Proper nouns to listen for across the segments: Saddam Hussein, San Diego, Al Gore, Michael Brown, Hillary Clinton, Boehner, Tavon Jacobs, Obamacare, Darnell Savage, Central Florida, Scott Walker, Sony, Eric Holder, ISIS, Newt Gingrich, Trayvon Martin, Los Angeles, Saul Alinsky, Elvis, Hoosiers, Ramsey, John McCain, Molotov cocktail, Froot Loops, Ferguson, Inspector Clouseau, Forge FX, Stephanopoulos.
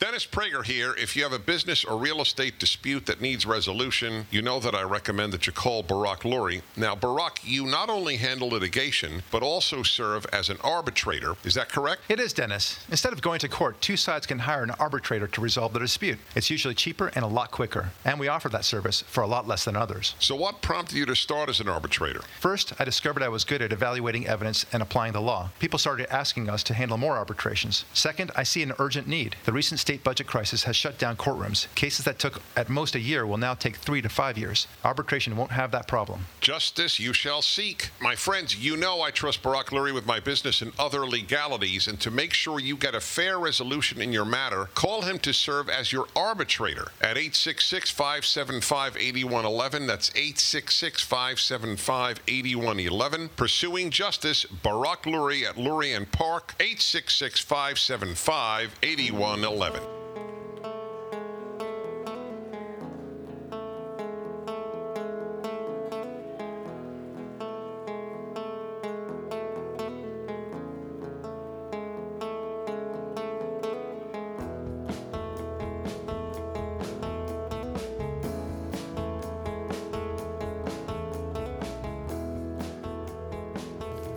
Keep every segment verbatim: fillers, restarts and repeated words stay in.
Dennis Prager here. If you have a business or real estate dispute that needs resolution, you know that I recommend that you call Barack Lurie. Now, Barack, you not only handle litigation, but also serve as an arbitrator. Is that correct? It is, Dennis. Instead of going to court, two sides can hire an arbitrator to resolve the dispute. It's usually cheaper and a lot quicker. And we offer that service for a lot less than others. So what prompted you to start as an arbitrator? First, I discovered I was good at evaluating evidence and applying the law. People started asking us to handle more arbitrations. Second, I see an urgent need. The recent state budget crisis has shut down courtrooms. Cases that took at most a year will now take three to five years. Arbitration won't have that problem. Justice you shall seek. My friends, you know I trust Barack Lurie with my business and other legalities, and to make sure you get a fair resolution in your matter, call him to serve as your arbitrator at eight six six, five seven five, eight one one one. That's eight six six, five seven five, eight one one one. Pursuing Justice, Barack Lurie at Lurie and Park, eight six six, five seven five, eight one one one.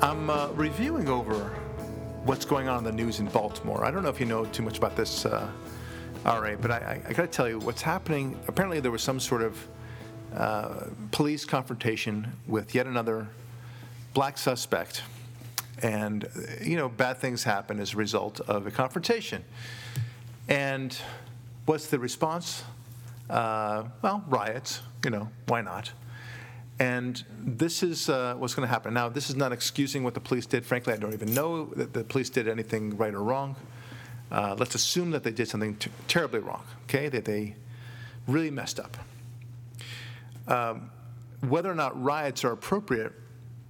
I'm uh, reviewing over what's going on in the news in Baltimore. I don't know if you know too much about this, uh, all right, but I, I, I got to tell you what's happening. Apparently there was some sort of uh, police confrontation with yet another black suspect. And, you know, bad things happen as a result of a confrontation. And what's the response? Uh, well, riots, you know, why not? And this is uh, what's going to happen. Now, this is not excusing what the police did. Frankly, I don't even know that the police did anything right or wrong. Uh, let's assume that they did something t- terribly wrong, okay, that they really messed up. Um, whether or not riots are appropriate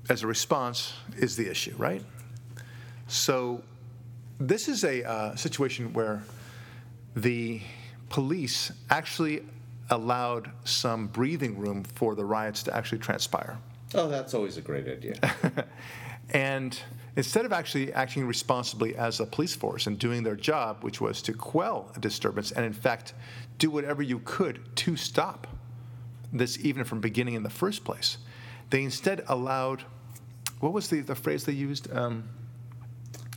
as a response is the issue, right? So this is a uh, situation where the police actually allowed some breathing room for the riots to actually transpire. Oh, that's always a great idea. And instead of actually acting responsibly as a police force and doing their job, which was to quell a disturbance and, in fact, do whatever you could to stop this even from beginning in the first place, they instead allowed, what was the, the phrase they used? Um,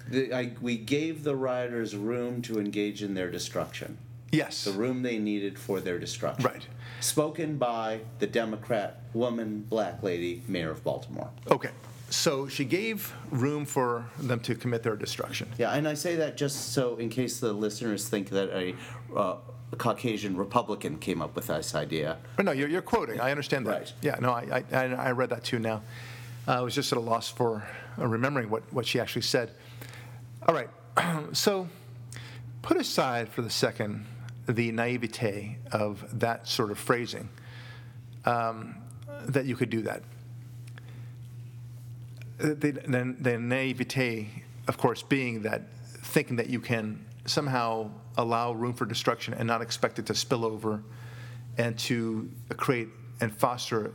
the, I, we gave the rioters room to engage in their destruction. Yes. The room they needed for their destruction. Right. Spoken by the Democrat woman, black lady, mayor of Baltimore. Okay. So she gave room for them to commit their destruction. Yeah, and I say that just so in case the listeners think that a uh, Caucasian Republican came up with this idea. But no, you're, you're quoting. I understand that. Right. Yeah, no, I, I, I read that too now. Uh, I was just at a loss for remembering what, what she actually said. All right. So put aside for the second the naivete of that sort of phrasing, um, that you could do that. The, the, the naivete, of course, being that thinking that you can somehow allow room for destruction and not expect it to spill over and to create and foster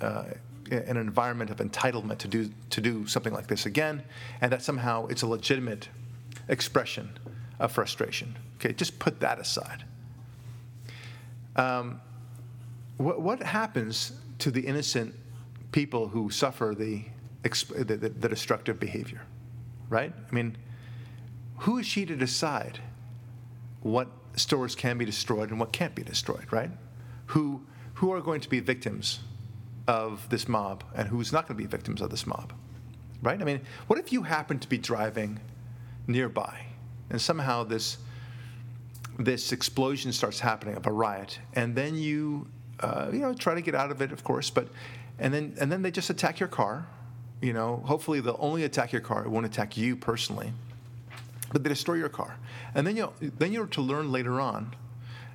uh, an environment of entitlement to do, to do something like this again, and that somehow it's a legitimate expression of frustration. Okay, just put that aside. Um, what, what happens to the innocent people who suffer the, exp- the, the, the destructive behavior, right? I mean, who is she to decide what stores can be destroyed and what can't be destroyed, right? Who, who are going to be victims of this mob and who's not going to be victims of this mob, right? I mean, what if you happen to be driving nearby and somehow this this explosion starts happening of a riot, and then you, uh, you know, try to get out of it, of course, but, and then and then they just attack your car, you know. Hopefully they'll only attack your car; it won't attack you personally, but they destroy your car, and then you then you're to learn later on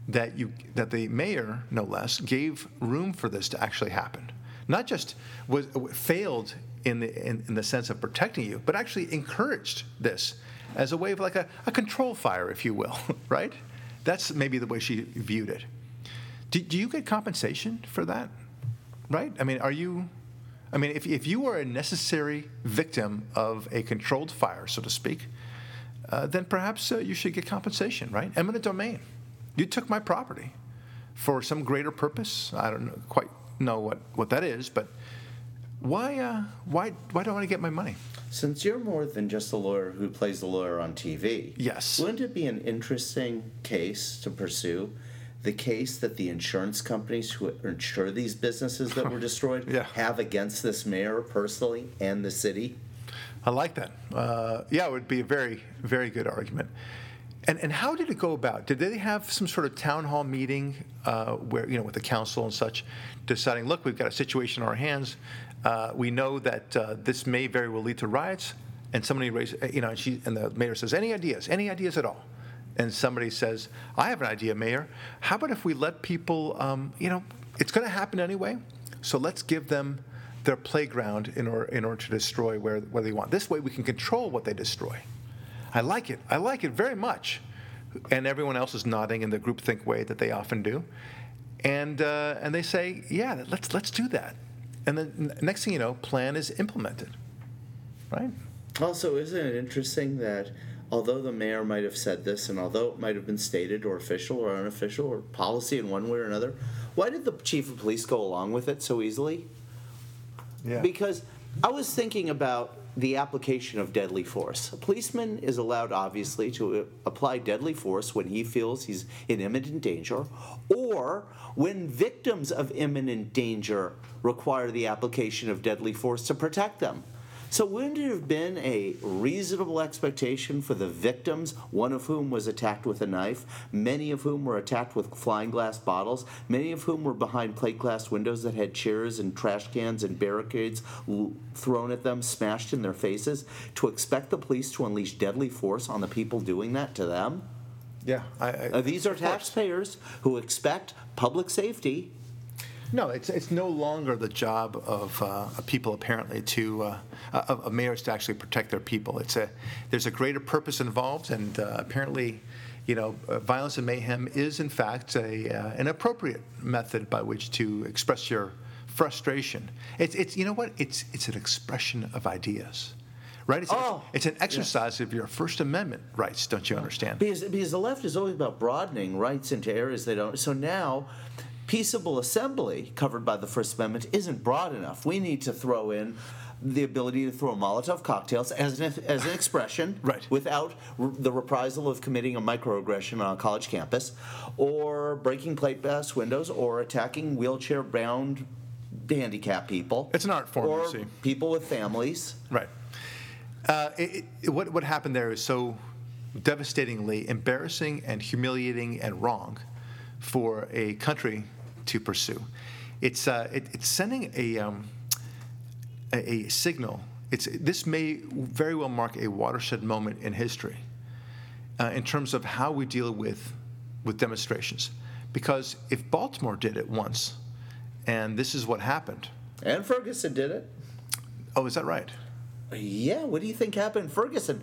that you that the mayor, no less, gave room for this to actually happen. Not just was failed in the in, in the sense of protecting you, but actually encouraged this as a way of like a, a control fire, if you will, right? That's maybe the way she viewed it. Do, do you get compensation for that, right? I mean, are you, I mean, if if you are a necessary victim of a controlled fire, so to speak, uh, then perhaps uh, you should get compensation, right? Eminent domain. You took my property for some greater purpose. I don't know, quite know what, what that is, but why uh, why why do I want to get my money? Since you're more than just the lawyer who plays the lawyer on T V, yes, wouldn't it be an interesting case to pursue? The case that the insurance companies who insure these businesses that were destroyed yeah. have against this mayor personally and the city? I like that. Uh, yeah, it would be a very, very good argument. And and how did it go about? Did they have some sort of town hall meeting uh, where, you know, with the council and such, deciding, look, we've got a situation in our hands. Uh, we know that uh, this may very well lead to riots. And somebody raises, you know, and, she, and the mayor says, any ideas? Any ideas at all? And somebody says, I have an idea, Mayor. How about if we let people, um, you know, it's going to happen anyway, so let's give them their playground in order, in order to destroy where, where they want. This way we can control what they destroy. I like it. I like it very much. And everyone else is nodding in the groupthink way that they often do. And uh, and they say, yeah, let's let's do that. And then next thing you know, plan is implemented, right? Also, isn't it interesting that although the mayor might have said this, and although it might have been stated or official or unofficial or policy in one way or another, why did the chief of police go along with it so easily? Yeah. Because I was thinking about the application of deadly force. A policeman is allowed, obviously, to apply deadly force when he feels he's in imminent danger, or when victims of imminent danger require the application of deadly force to protect them. So wouldn't it have been a reasonable expectation for the victims, one of whom was attacked with a knife, many of whom were attacked with flying glass bottles, many of whom were behind plate glass windows that had chairs and trash cans and barricades thrown at them, smashed in their faces, to expect the police to unleash deadly force on the people doing that to them? Yeah. I, I, uh, these are taxpayers who expect public safety. No, it's it's no longer the job of uh, people apparently to uh, of, of mayors to actually protect their people. It's a there's a greater purpose involved, and uh, apparently, you know, uh, violence and mayhem is in fact a uh, an appropriate method by which to express your frustration. It's it's you know what it's it's an expression of ideas. Right? It's, oh, it's an exercise yes. of your First Amendment rights, don't you understand? Because, because the left is always about broadening rights into areas they don't. So now, peaceable assembly, covered by the First Amendment, isn't broad enough. We need to throw in the ability to throw Molotov cocktails as an, as an expression right. without re- the reprisal of committing a microaggression on a college campus, or breaking plate glass windows, or attacking wheelchair-bound handicapped people. It's an art form, or you see. People with families. Right. Uh, it, it, what, what happened there is so devastatingly embarrassing and humiliating and wrong for a country to pursue. It's uh, it, it's sending a, um, a a signal. It's this may very well mark a watershed moment in history uh, in terms of how we deal with with demonstrations. Because if Baltimore did it once, and this is what happened, and Ferguson did it. Oh, is that right? Yeah, what do you think happened in Ferguson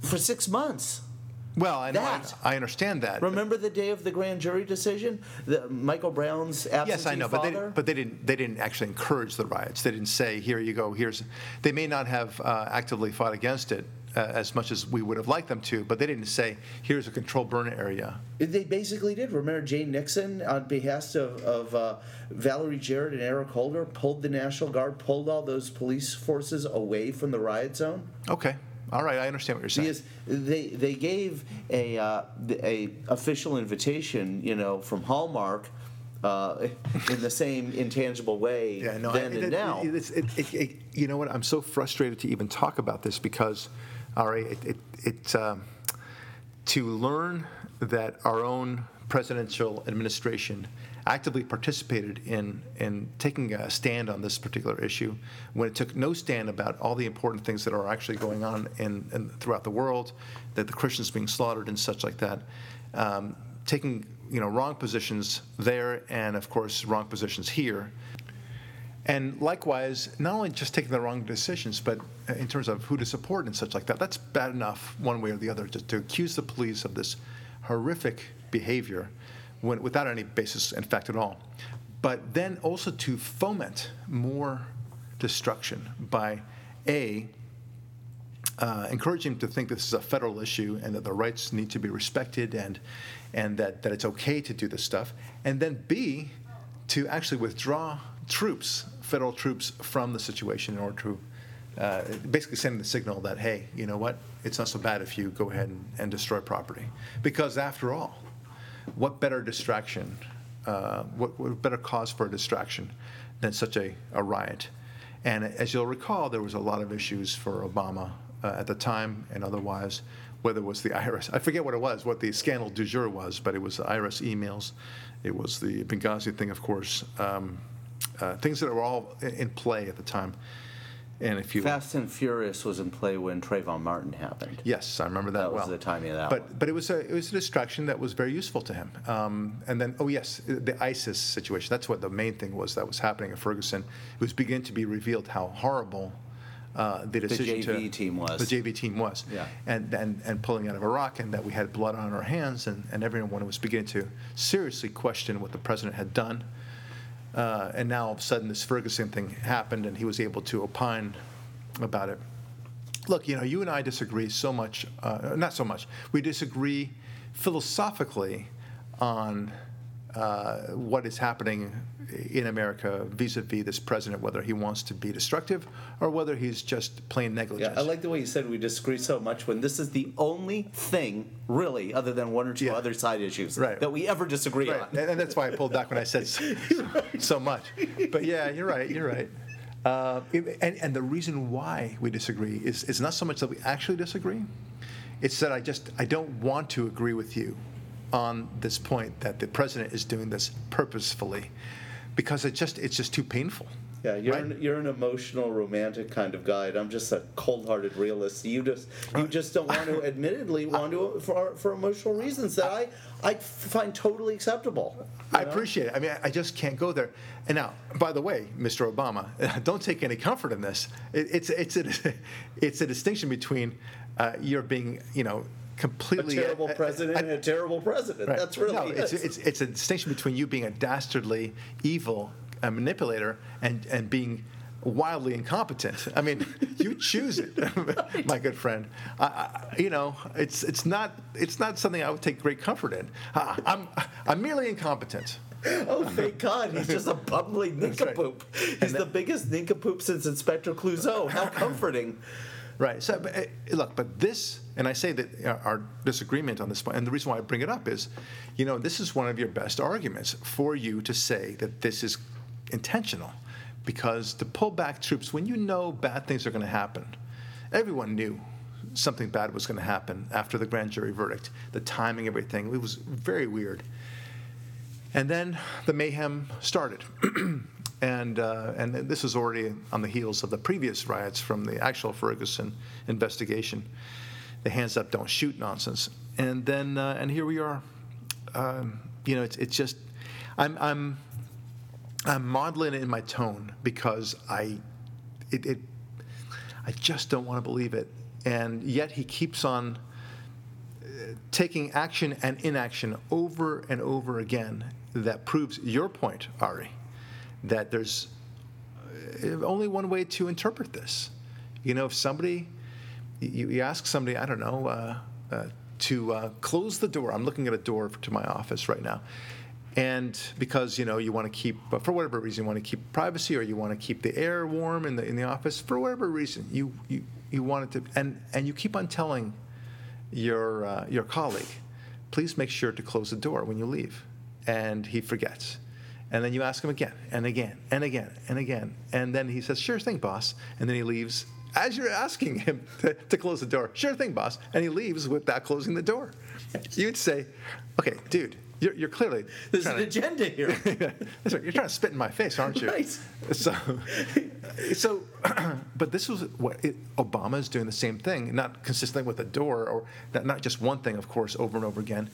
for six months? Well, I, know, that, I understand that. Remember the day of the grand jury decision, the, Michael Brown's absentee yes, I know, father? But they, but they didn't. They didn't actually encourage the riots. They didn't say, "Here you go." Here's. They may not have uh, actively fought against it uh, as much as we would have liked them to, but they didn't say, "Here's a controlled burn area." They basically did. Remember, Jane Nixon, on behest of, of uh, Valerie Jarrett and Eric Holder, pulled the National Guard, pulled all those police forces away from the riot zone. Okay. All right, I understand what you're saying. Because they they gave a uh, a official invitation, you know, from Hallmark, uh, in the same intangible way yeah, no, then I, and it, now. It, it, it, it, you know what? I'm so frustrated to even talk about this because, all right, it it, it um, to learn that our own presidential administration actively participated in, in taking a stand on this particular issue when it took no stand about all the important things that are actually going on in, in throughout the world, that the Christians being slaughtered and such like that, um, taking you know wrong positions there and, of course, wrong positions here. And likewise, not only just taking the wrong decisions, but in terms of who to support and such like that, that's bad enough one way or the other to, to accuse the police of this horrific behavior when, without any basis in fact at all, but then also to foment more destruction by, A, Uh, encourage him to think this is a federal issue and that the rights need to be respected and and that, that it's okay to do this stuff. And then, B, to actually withdraw troops, federal troops, from the situation in order to uh, basically sending the signal that, hey, you know what, it's not so bad if you go ahead and, and destroy property. Because, after all, what better distraction, uh, what, what better cause for a distraction than such a, a riot? And as you'll recall, there was a lot of issues for Obama Uh, at the time and otherwise, whether it was the I R S. I forget what it was, what the scandal du jour was, but it was the I R S emails. It was the Benghazi thing, of course. Um, uh, things that were all in play at the time. And if you Fast and Furious was in play when Trayvon Martin happened. Yes, I remember that, that well. That was the timing of that but, one. But it was, a, it was a distraction that was very useful to him. Um, and then, oh, yes, the ISIS situation. That's what the main thing was that was happening at Ferguson. It was beginning to be revealed how horrible Uh, the decision the J V to, team was. The J V team was. Yeah. And, and and pulling out of Iraq, and that we had blood on our hands, and, and everyone was beginning to seriously question what the president had done. Uh, and now all of a sudden this Ferguson thing happened, and he was able to opine about it. Look, you know, you and I disagree so much, uh, not so much, we disagree philosophically on uh, what is happening in America vis-a-vis this president, whether he wants to be destructive or whether he's just plain negligent. Yeah, I like the way you said we disagree so much when this is the only thing, really, other than one or two yeah. other side issues right. that we ever disagree right. on. And that's why I pulled back when I said so, right. so much. But yeah, you're right, you're right. Uh, it, and, and the reason why we disagree is, is not so much that we actually disagree. It's that I just, I don't want to agree with you on this point that the president is doing this purposefully. Because it just it's just too painful. Yeah, you're right? an, you're an emotional, romantic kind of guy, and I'm just a cold-hearted realist. You just you just don't want to, admittedly, want to for for emotional reasons that I I find totally acceptable. I know? Appreciate it. I mean, I just can't go there. And now, by the way, Mister Obama, don't take any comfort in this. It, it's it's a it's a distinction between uh, you're being you know. Completely a terrible a, president a, a, and a terrible president. Right. That's really no, it's, it. it's, it's a distinction between you being a dastardly, evil a manipulator and, and being wildly incompetent. I mean, you choose it, right. my good friend. I, I, you know, it's it's not it's not something I would take great comfort in. I, I'm I'm merely incompetent. Oh, thank God. He's just a bumbling nincompoop. Right. He's that, the biggest nincompoop since Inspector Clouseau. How comforting. Right. So, but, uh, look, but this, and I say that uh, our disagreement on this point, and the reason why I bring it up is, you know, this is one of your best arguments for you to say that this is intentional, because to pull back troops when you know bad things are going to happen, everyone knew something bad was going to happen after the grand jury verdict, the timing, everything. It was very weird. And then the mayhem started. And uh, and this was already on the heels of the previous riots from the actual Ferguson investigation, the hands up, don't shoot nonsense. And then uh, and here we are. Um, you know, it's it's just I'm I'm I'm maudlin in my tone because I it, it I just don't want to believe it. And yet he keeps on taking action and inaction over and over again. That proves your point, Ari. That there's only one way to interpret this. You know, if somebody, you, you ask somebody, I don't know, uh, uh, to uh, close the door. I'm looking at a door to my office right now. And because, you know, you want to keep, for whatever reason, you want to keep privacy or you want to keep the air warm in the in the office, for whatever reason, you you, you want it to, and, and you keep on telling your uh, your colleague, please make sure to close the door when you leave. And he forgets. And then you ask him again, and again, and again, and again. And then he says, sure thing, boss. And then he leaves as you're asking him to, to close the door. Sure thing, boss. And he leaves without closing the door. You'd say, okay, dude, you're, you're clearly... There's an to, agenda here. That's right. You're trying to spit in my face, aren't you? Right. So, so but this was what it, Obama's doing the same thing, not consistently with a door, or not, not just one thing, of course, over and over again.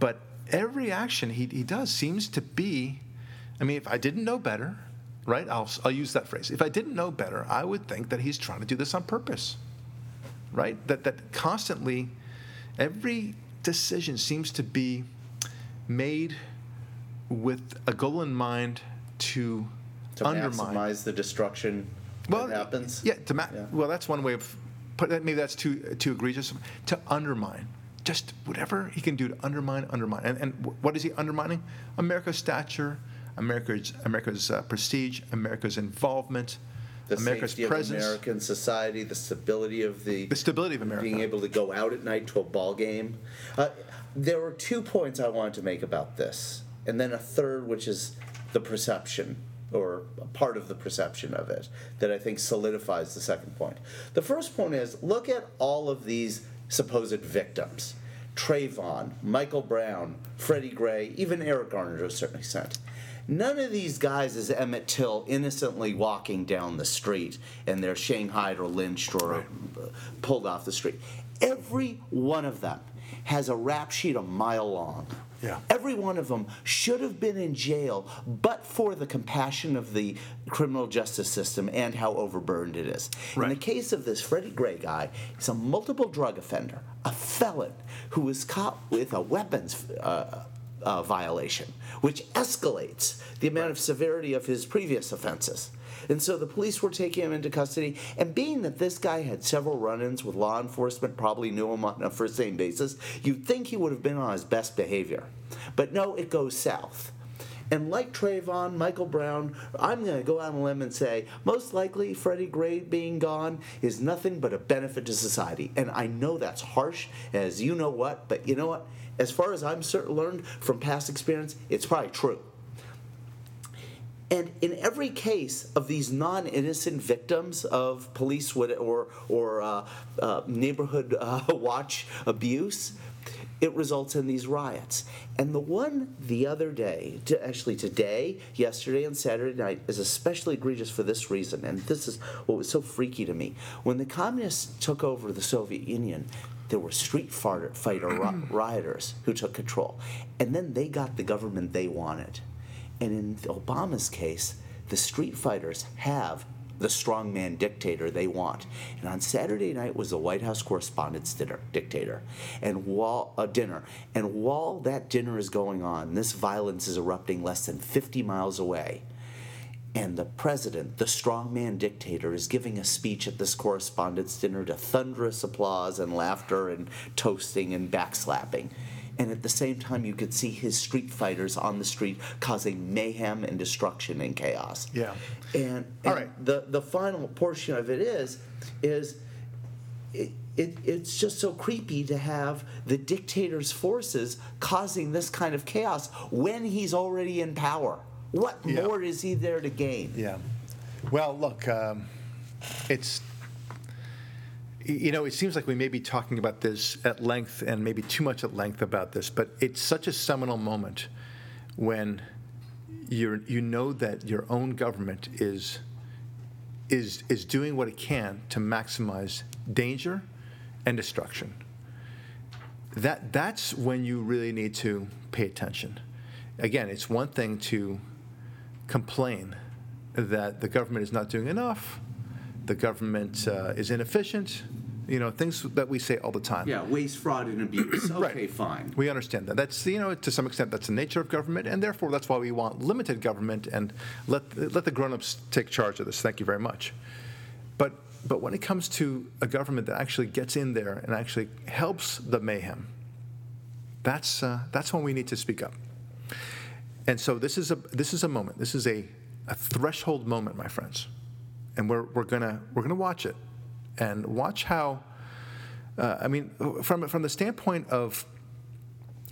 But every action he, he does seems to be... I mean, if I didn't know better, right, I'll, I'll use that phrase. If I didn't know better, I would think that he's trying to do this on purpose, right? That that constantly every decision seems to be made with a goal in mind to, to undermine. To maximize the destruction well, that happens. Yeah, to ma- yeah. Well, that's one way of put that, maybe that's too too egregious, to undermine. Just whatever he can do to undermine, undermine. And, and what is he undermining? America's stature, America's America's uh, prestige, America's involvement, the America's safety presence, of American society, the stability of the the stability of America, being able to go out at night to a ball game. Uh, there were two points I wanted to make about this, and then a third, which is the perception, or a part of the perception of it, that I think solidifies the second point. The first point is, look at all of these supposed victims. Trayvon, Michael Brown, Freddie Gray, even Eric Garner to a certain extent. None of these guys is Emmett Till innocently walking down the street and they're shanghaied or lynched or right. pulled off the street. Every one of them has a rap sheet a mile long. Yeah. Every one of them should have been in jail, but for the compassion of the criminal justice system and how overburdened it is. Right. In the case of this Freddie Gray guy, he's a multiple drug offender, a felon who was caught with a weapons uh, uh, violation, which escalates the amount right. of severity of his previous offenses. And so the police were taking him into custody, and being that this guy had several run-ins with law enforcement, probably knew him on a first-name basis, you'd think he would have been on his best behavior. But no, it goes south. And like Trayvon, Michael Brown, I'm going to go out on a limb and say, most likely Freddie Gray being gone is nothing but a benefit to society. And I know that's harsh as you know what, but you know what? As far as I've learned from past experience, it's probably true. And in every case of these non-innocent victims of police or, or uh, uh, neighborhood uh, watch abuse, it results in these riots. And the one the other day, to actually today, yesterday and Saturday night, is especially egregious for this reason. And this is what was so freaky to me. When the communists took over the Soviet Union, there were street fighter rioters who took control. And then they got the government they wanted. And in Obama's case, the street fighters have the strongman dictator they want. And on Saturday night was the White House Correspondents' Dinner, dictator, and while a uh, dinner. And while that dinner is going on, this violence is erupting less than fifty miles away. And the president, the strongman dictator, is giving a speech at this correspondents' dinner to thunderous applause and laughter and toasting and backslapping. And at the same time, you could see his street fighters on the street causing mayhem and destruction and chaos. Yeah. And, and all right. the, the final portion of it is, is it, it, it's just so creepy to have the dictator's forces causing this kind of chaos when he's already in power. What yeah. more is he there to gain? Yeah. Well, look, um, it's... You know, it seems like we may be talking about this at length and maybe too much at length about this, but it's such a seminal moment when you're, you know that your own government is, is, is doing what it can to maximize danger and destruction. That, that's when you really need to pay attention. Again, it's one thing to complain that the government is not doing enough. The government uh, is inefficient, you know, things that we say all the time. Yeah, waste, fraud, and abuse. Okay, right. fine. We understand that. That's, you know, to some extent, that's the nature of government, and therefore that's why we want limited government and let let the grown-ups take charge of this. Thank you very much. But but when it comes to a government that actually gets in there and actually helps the mayhem, that's uh, that's when we need to speak up. And so this is a this is a moment. This is a, a threshold moment, my friends. And we're we're gonna we're gonna watch it, and watch how. Uh, I mean, from from the standpoint of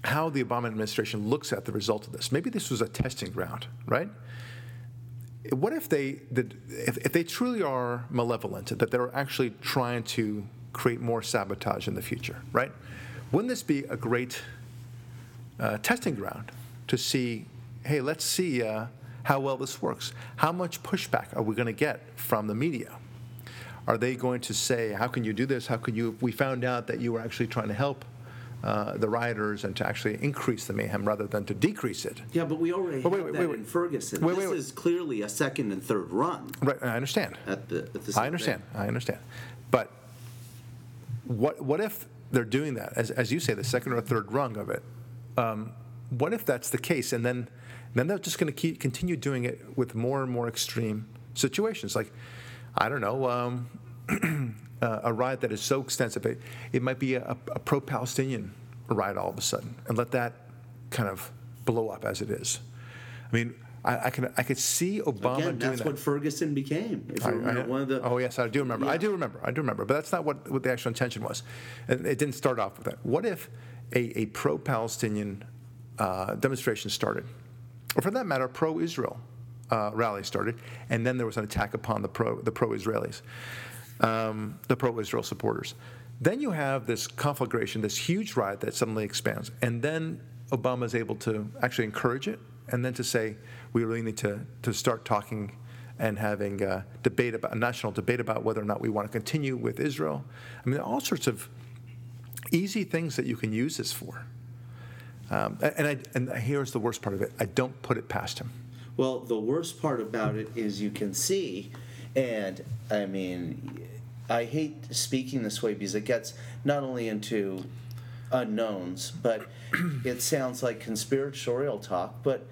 how the Obama administration looks at the result of this, maybe this was a testing ground, right? What if they the, if, if they truly are malevolent, that they're actually trying to create more sabotage in the future, right? Wouldn't this be a great uh, testing ground to see? Hey, let's see. Uh, How well this works? How much pushback are we going to get from the media? Are they going to say, "How can you do this? How can you? We found out that you were actually trying to help uh, the rioters and to actually increase the mayhem rather than to decrease it." Yeah, but we already but wait, had wait, that wait, wait, in Ferguson. Wait, wait, this wait. is clearly a second and third run. Right, I understand. At the, at the I understand. Thing. I understand. But what what if they're doing that? As as you say, the second or third rung of it. Um, what if that's the case, and then? Then they're just going to keep continue doing it with more and more extreme situations. Like, I don't know, um, uh, a riot that is so extensive, it, it might be a, a pro-Palestinian riot all of a sudden, and let that kind of blow up as it is. I mean, I, I can I could see Obama Again, doing that. That's what Ferguson became. If I, you remember, I, one of the, oh yes, I do remember. Yeah. I do remember. I do remember. But that's not what, what the actual intention was. And it didn't start off with that. What if a, a pro-Palestinian uh, demonstration started, or for that matter, pro-Israel uh, rally started, and then there was an attack upon the pro the pro-Israelis, um, the pro-Israel supporters? Then you have this conflagration, this huge riot that suddenly expands, and then Obama is able to actually encourage it, and then to say, we really need to, to start talking and having a debate about a national debate about whether or not we want to continue with Israel. I mean, there are all sorts of easy things that you can use this for. Um, and I, and here's the worst part of it: I don't put it past him. Well, the worst part about it is you can see, and I mean, I hate speaking this way because it gets not only into unknowns, but it sounds like conspiratorial talk, but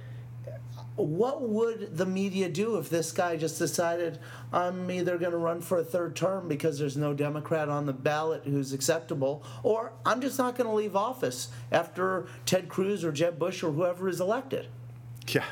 what would the media do if this guy just decided, I'm either going to run for a third term because there's no Democrat on the ballot who's acceptable, or I'm just not going to leave office after Ted Cruz or Jeb Bush or whoever is elected? Yeah.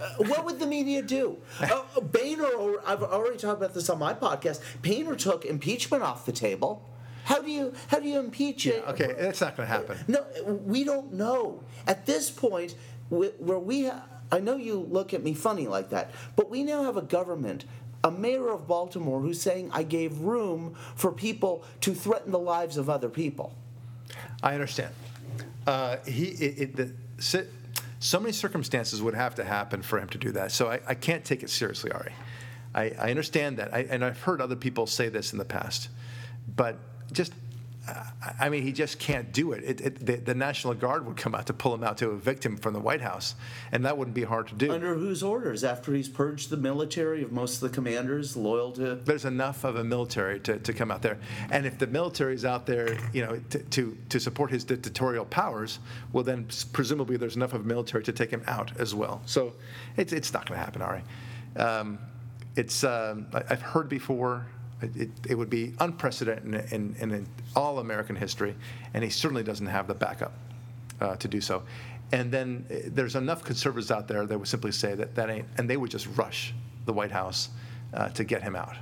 Uh, what would the media do? Uh, Boehner, or, I've already talked about this on my podcast, Boehner took impeachment off the table. How do you how do you impeach it? Yeah, okay, that's not going to happen. No, we don't know. At this point, where we, I know you look at me funny like that, but we now have a government, a mayor of Baltimore, who's saying, I gave room for people to threaten the lives of other people. I understand. Uh, he, it, it, the, so, so many circumstances would have to happen for him to do that. So I, I can't take it seriously, Ari. I, I understand that, I, and I've heard other people say this in the past, but. Just, I mean, he just can't do it. It, it the, the National Guard would come out to pull him out to evict him from the White House, and that wouldn't be hard to do. Under whose orders? After he's purged the military of most of the commanders loyal to... There's enough of a military to, to come out there. And if the military is out there, you know, to, to, to support his dictatorial powers, well, then presumably there's enough of a military to take him out as well. So it's, it's not going to happen, Ari. Um, it's, um, I, I've heard before... It, it would be unprecedented in, in, in all American history, and he certainly doesn't have the backup uh, to do so. And then uh, there's enough conservatives out there that would simply say that that ain't, and they would just rush the White House uh, to get him out.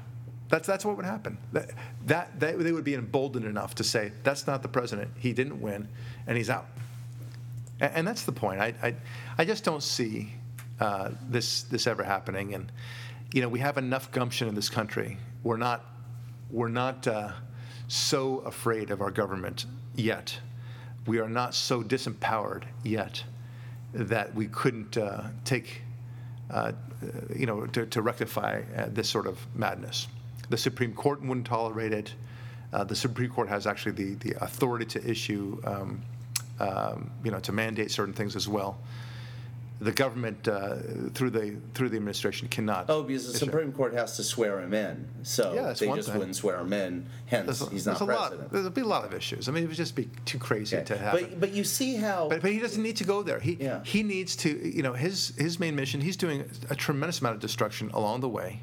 That's that's what would happen. That, that they, they would be emboldened enough to say that's not the president. He didn't win, and he's out. And, and that's the point. I I, I just don't see uh, this this ever happening. And you know, we have enough gumption in this country. We're not, we're not uh, so afraid of our government yet. We are not so disempowered yet that we couldn't uh, take, uh, you know, to, to rectify uh, this sort of madness. The Supreme Court wouldn't tolerate it. Uh, the Supreme Court has actually the, the authority to issue, um, um, you know, to mandate certain things as well. The government uh, through the through the administration cannot. Oh, because the Supreme Court has to swear him in, so yeah, they just thing. wouldn't swear him in. Hence, a, he's not a president. Lot, there'll be a lot of issues. I mean, it would just be too crazy okay. to happen. But but you see how. But, but he doesn't need to go there. He yeah. he needs to. You know, his his main mission. He's doing a tremendous amount of destruction along the way.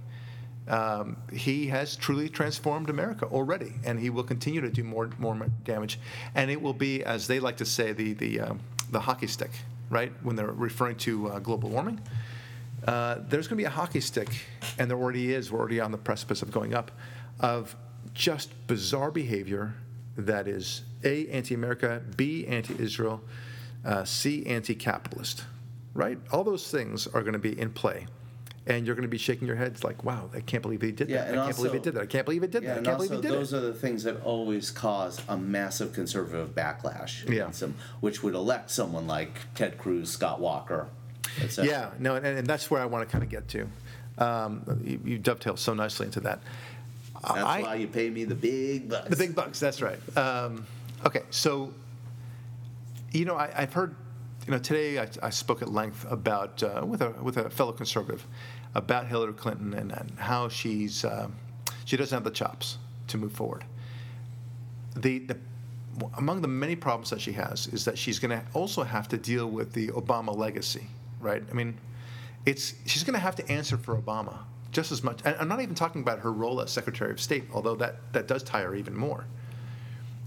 Um, he has truly transformed America already, and he will continue to do more more damage. And it will be, as they like to say, the the um, the hockey stick. Right, when they're referring to uh, global warming, uh, there's going to be a hockey stick, and there already is. We're already on the precipice of going up, of just bizarre behavior that is A, anti-America, B, anti-Israel, uh, C, anti-capitalist. Right, all those things are going to be in play, and you're going to be shaking your heads like, "Wow, I can't believe they did yeah, that. I can't also, believe it did that. I can't believe it did yeah, that. I can't also, believe it did those it." Those are the things that always cause a massive conservative backlash against yeah. them, which would elect someone like Ted Cruz, Scott Walker, et cetera. Yeah, no, and, and that's where I want to kind of get to. Um, you, you dovetail so nicely into that. That's I, why you pay me the big bucks. The big bucks. That's right. Um, okay, so you know, I, I've heard. You know, today I, I spoke at length about uh, with a with a fellow conservative about Hillary Clinton and, and how she's uh, she doesn't have the chops to move forward. The, the among the many problems that she has is that she's going to also have to deal with the Obama legacy, right? I mean, it's she's going to have to answer for Obama just as much. And I'm not even talking about her role as Secretary of State, although that, that does tie her even more.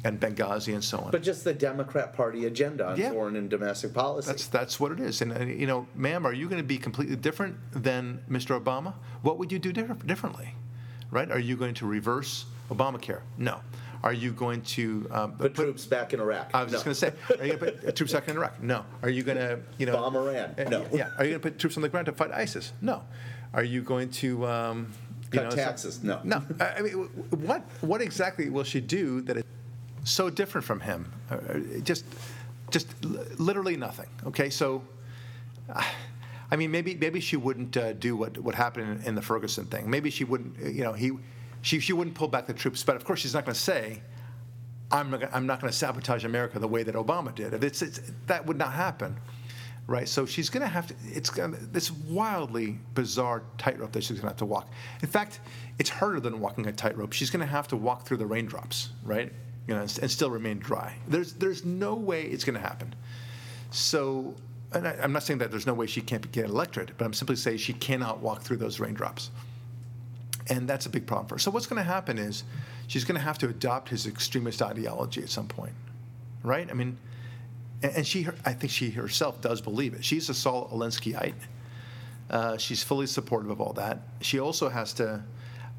And Benghazi and so on. But just the Democrat Party agenda on yeah. foreign and domestic policy. That's that's what it is. And, and you know, ma'am, are you going to be completely different than Mister Obama? What would you do diff- differently? Right? Are you going to reverse Obamacare? No. Are you going to um, put, put troops back in Iraq? I was no. just going to say, are you going to put uh, troops back in Iraq? No. Are you going to, you know, bomb Iran? Uh, no. Yeah. Are you going to put troops on the ground to fight ISIS? No. Are you going to um, you cut know, taxes? So, no. No. I mean, what what exactly will she do that is so different from him? Just, just literally nothing. Okay, so, I mean, maybe maybe she wouldn't uh, do what, what happened in, in the Ferguson thing. Maybe she wouldn't, you know, he, she she wouldn't pull back the troops. But of course, she's not going to say, I'm not I'm not going to sabotage America the way that Obama did. It's, it's that would not happen, right? So she's going to have to. It's gonna, this wildly bizarre tightrope that she's going to have to walk. In fact, it's harder than walking a tightrope. She's going to have to walk through the raindrops, right? You know, and still remain dry. There's there's no way it's going to happen. So, and I, I'm not saying that there's no way she can't get elected, but I'm simply saying she cannot walk through those raindrops. And that's a big problem for her. So what's going to happen is she's going to have to adopt his extremist ideology at some point, right? I mean, and, and she, I think she herself does believe it. She's a Saul Alinskyite. Uh, she's fully supportive of all that. She also has to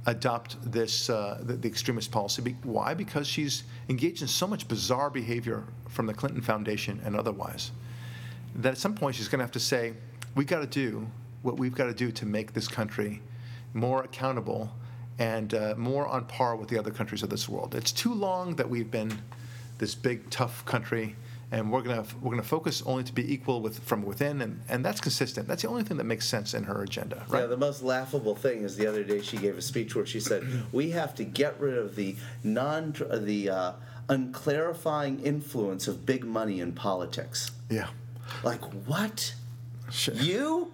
adopt this uh, the, the extremist policy. Be- why? Because she's engaged in so much bizarre behavior from the Clinton Foundation and otherwise that at some point she's going to have to say, we've got to do what we've got to do to make this country more accountable and uh, more on par with the other countries of this world. It's too long that we've been this big, tough country, and we're going to we're going to focus only to be equal with from within, and, and that's consistent. That's the only thing that makes sense in her agenda, right? Yeah, the most laughable thing is the other day she gave a speech where she said, we have to get rid of the non the uh, unclarifying influence of big money in politics. Yeah. Like, what? Shit. You?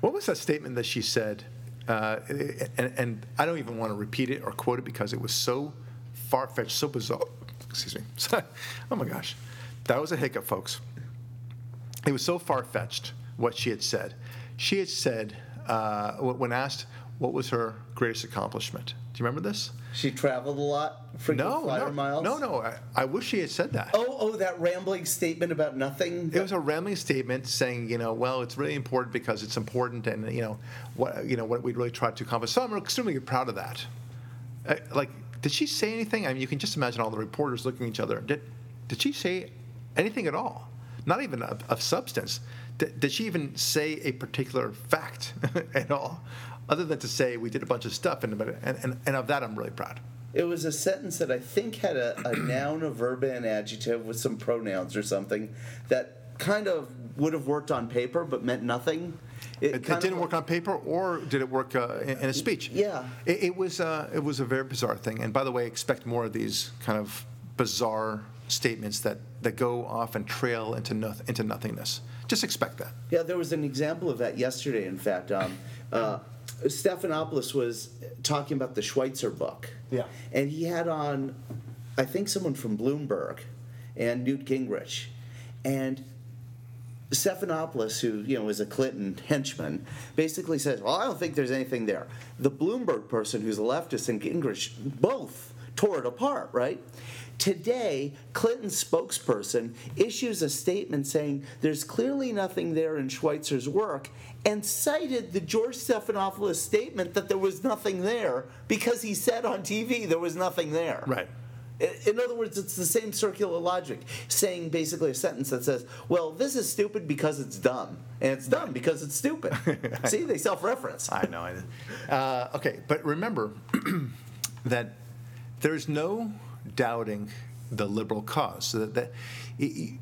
What was that statement that she said? Uh, and, and I don't even want to repeat it or quote it because it was so far-fetched, so bizarre. Excuse me. Oh, my gosh. That was a hiccup, folks. It was so far-fetched what she had said. She had said, uh, when asked what was her greatest accomplishment. Do you remember this? She traveled a lot, frequent no, flyer no, miles? No, no, I, I wish she had said that. Oh, oh, that rambling statement about nothing? It was a rambling statement saying, you know, well, it's really important because it's important and, you know, what you know what we really tried to accomplish. So I'm extremely proud of that. I, like... Did she say anything? I mean, you can just imagine all the reporters looking at each other. Did did she say anything at all? Not even of, of substance. Did, did she even say a particular fact at all, other than to say we did a bunch of stuff, and and, and, and of that I'm really proud. It was a sentence that I think had a, a noun, a verb, and an adjective with some pronouns or something that kind of would have worked on paper but meant nothing. It, it didn't work on paper, or did it work uh, in, in a speech? Yeah, it, it was. Uh, it was a very bizarre thing. And by the way, expect more of these kind of bizarre statements that, that go off and trail into no, into nothingness. Just expect that. Yeah, there was an example of that yesterday. In fact, um, uh, Stephanopoulos was talking about the Schweitzer book. Yeah, and he had on, I think, someone from Bloomberg, and Newt Gingrich, and Stephanopoulos, who, you know, is a Clinton henchman, basically says, well, I don't think there's anything there. The Bloomberg person, who's a leftist, and Gingrich both tore it apart, right? Today, Clinton's spokesperson issues a statement saying there's clearly nothing there in Schweitzer's work, and cited the George Stephanopoulos statement that there was nothing there because he said on T V there was nothing there. Right. In other words, it's the same circular logic, saying basically a sentence that says, well, this is stupid because it's dumb, and it's dumb because it's stupid. See, they self-reference. I know. I know. Uh, okay, but remember that there's no doubting the liberal cause. So that, that it, it,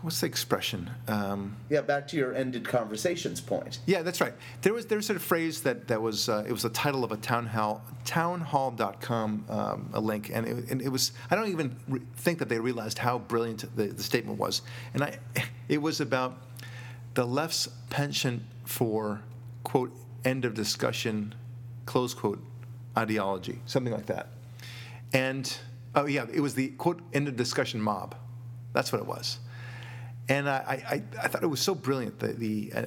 what's the expression? Um, yeah, back to your ended conversations point. Yeah, that's right. There was there's a phrase that that was uh, it was the title of a town hall townhall dot com um, a link, and it, and it was I don't even re- think that they realized how brilliant the, the statement was, and I it was about the left's penchant for, quote, end of discussion, close quote, ideology, something like that, and oh yeah, it was the, quote, end of discussion mob, that's what it was. And I, I, I thought it was so brilliant, the the, uh,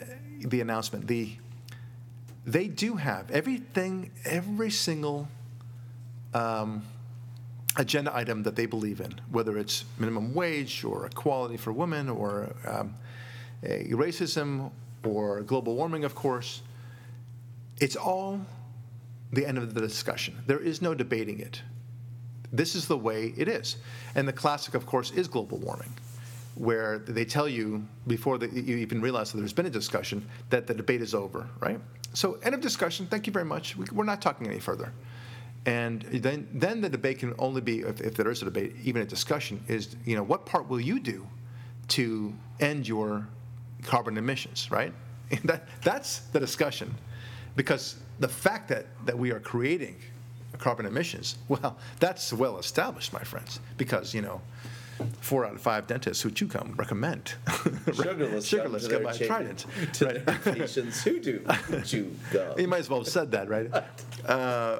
the announcement. The they do have everything, every single um, agenda item that they believe in, whether it's minimum wage or equality for women or um, racism or global warming, of course. It's all the end of the discussion. There is no debating it. This is the way it is. And the classic, of course, is global warming, where they tell you before the, you even realize that there's been a discussion that the debate is over, right? So end of discussion, thank you very much. We, we're not talking any further. And then then the debate can only be, if, if there is a debate, even a discussion, is, you know, what part will you do to end your carbon emissions, right? And that that's the discussion. Because the fact that, that we are creating carbon emissions, well, that's well established, my friends, because, you know, four out of five dentists who chew gum recommend sugarless, sugarless gum by Trident. To right. The patients who do chew gum. He might as well have said that, right? uh,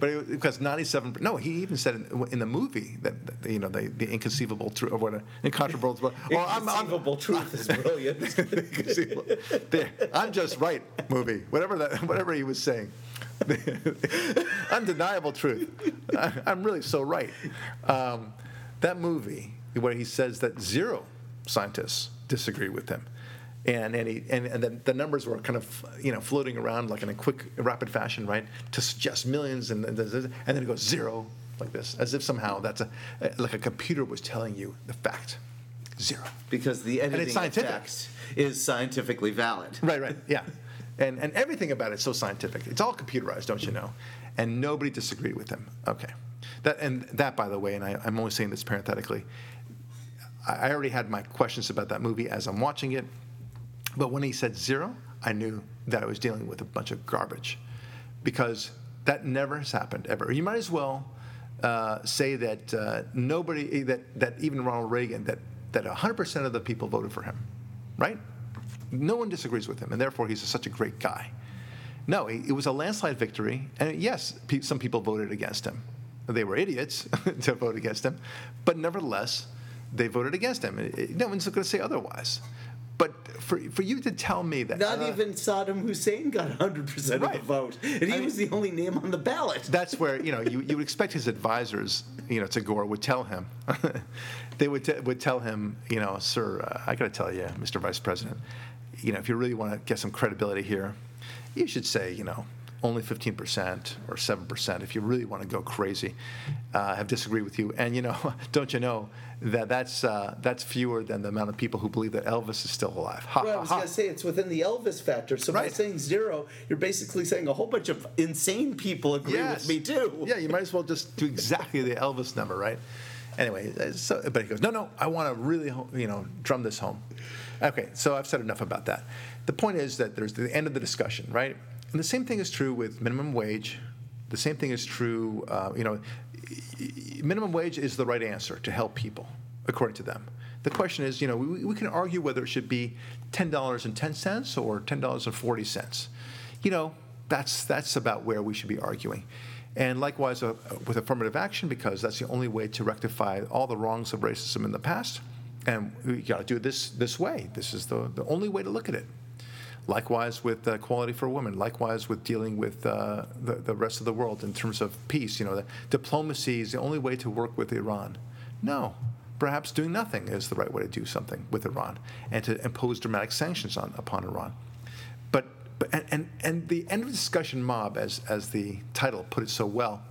but it, because ninety-seven percent, no, he even said in, in the movie that, that you know, the, the inconceivable truth, or what an incontrovertible well, inconceivable I'm, I'm, truth is brilliant. the, I'm just right movie, whatever that, whatever he was saying. Undeniable truth. I, I'm really so right. Um, That movie where he says that zero scientists disagree with him, and and he, and, and the, the numbers were kind of, you know, floating around like in a quick, rapid fashion, right, to suggest millions, and and then it goes zero like this, as if somehow that's a like a computer was telling you the fact, zero. Because the editing of text is scientifically valid. Right, right, yeah, and and everything about it's so scientific. It's all computerized, don't you know? And nobody disagreed with him. Okay. That, and that, by the way, and I, I'm only saying this parenthetically, I, I already had my questions about that movie as I'm watching it. But when he said zero, I knew that I was dealing with a bunch of garbage, because that never has happened ever. You might as well uh, say that uh, nobody, that, that even Ronald Reagan, that, that one hundred percent of the people voted for him, right? No one disagrees with him, and therefore he's such a great guy. No, it, it was a landslide victory, and yes, pe- some people voted against him. They were idiots to vote against him, but nevertheless, they voted against him. No one's going to say otherwise. But for for you to tell me that... Not uh, even Saddam Hussein got one hundred percent right. of the vote, and he I was mean, the only name on the ballot. That's where, you know, you, you would expect his advisors, you know, to Gore would tell him. They would t- would tell him, you know, sir, uh, I got to tell you, Mister Vice President, you know, if you really want to get some credibility here, you should say, you know, only fifteen percent or seven percent if you really want to go crazy, uh, have disagreed with you. And, you know, don't you know that that's, uh, that's fewer than the amount of people who believe that Elvis is still alive. Ha, well, ha, I was going to say, it's within the Elvis factor. So right. by saying zero, you're basically saying a whole bunch of insane people agree yes. with me, too. Yeah, you might as well just do exactly the Elvis number, right? Anyway, so, but he goes, no, no, I want to really, you know, drum this home. Okay, so I've said enough about that. The point is that there's the end of the discussion, right? And the same thing is true with minimum wage. The same thing is true, uh, you know, minimum wage is the right answer to help people, according to them. The question is, you know, we, we can argue whether it should be ten dollars and ten cents or ten dollars and forty cents. You know, that's that's about where we should be arguing. And likewise uh, with affirmative action, because that's the only way to rectify all the wrongs of racism in the past. And we got to do this this way. This is the, the only way to look at it. Likewise with uh, equality for women. Likewise with dealing with uh, the, the rest of the world in terms of peace. You know, the diplomacy is the only way to work with Iran. No, perhaps doing nothing is the right way to do something with Iran and to impose dramatic sanctions on upon Iran. But, but and, and and the end of the discussion mob, as as the title put it so well,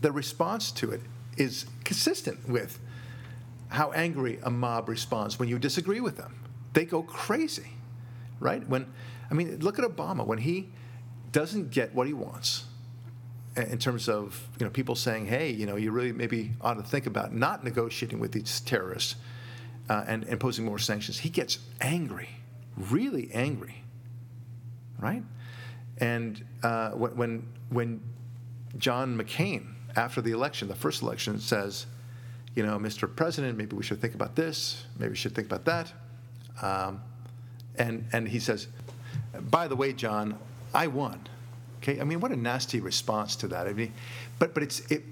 the response to it is consistent with how angry a mob responds when you disagree with them. They go crazy. Right? When, I mean, look at Obama. When he doesn't get what he wants in terms of, you know, people saying, hey, you know, you really maybe ought to think about not negotiating with these terrorists uh, and imposing more sanctions, he gets angry, really angry, right? And uh, when when John McCain, after the election, the first election, says, you know, Mister President, maybe we should think about this, maybe we should think about that. Um, And and he says, by the way, John, I won. Okay, I mean, what a nasty response to that. I mean, but but it's it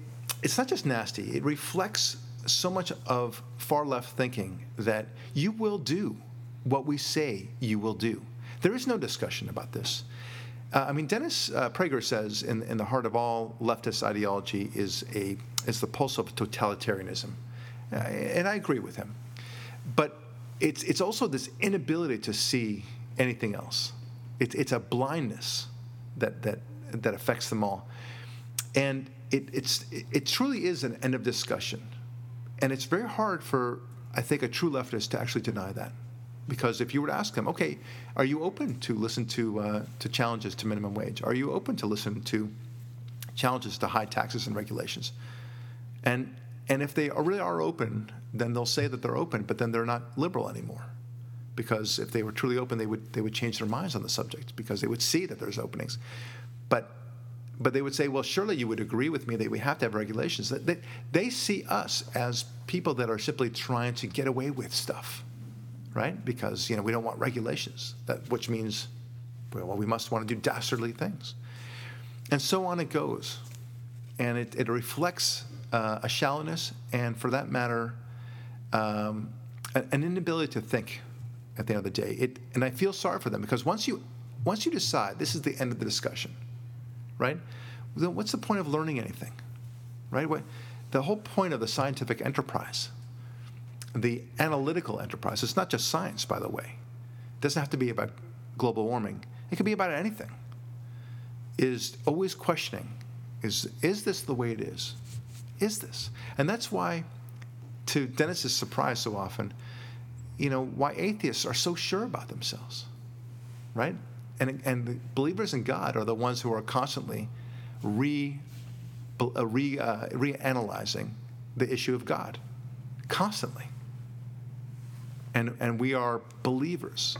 it's not just nasty. It reflects so much of far left thinking that you will do what we say you will do. There is no discussion about this. Uh, I mean, Dennis uh, Prager says, in, in the heart of all leftist ideology is a is the pulse of totalitarianism, uh, and I agree with him. But it's it's also this inability to see anything else. It's it's a blindness that that that affects them all, and it it's it truly is an end of discussion, and it's very hard for, I think, a true leftist to actually deny that. Because if you were to ask them, okay, are you open to listen to uh, to challenges to minimum wage? Are you open to listen to challenges to high taxes and regulations? And and if they really are open, then they'll say that they're open, but then they're not liberal anymore. Because if they were truly open, they would they would change their minds on the subject because they would see that there's openings. But but they would say, well, surely you would agree with me that we have to have regulations. That they, they see us as people that are simply trying to get away with stuff. Right, because you know we don't want regulations, that which means, well, we must want to do dastardly things, and so on it goes, and it, it reflects uh, a shallowness, and for that matter, um, an inability to think. At the end of the day, it and I feel sorry for them because once you, once you decide this is the end of the discussion, right? Then what's the point of learning anything, right? What, the whole point of the scientific enterprise. The analytical enterprise. It's not just science, by the way. It doesn't have to be about global warming. It can be about anything. Is always questioning. Is is this the way it is? Is this? And that's why, to Dennis's surprise so often, you know, why atheists are so sure about themselves, right? And and the believers in God are the ones who are constantly re, re uh, reanalyzing the issue of God, constantly. And and we are believers.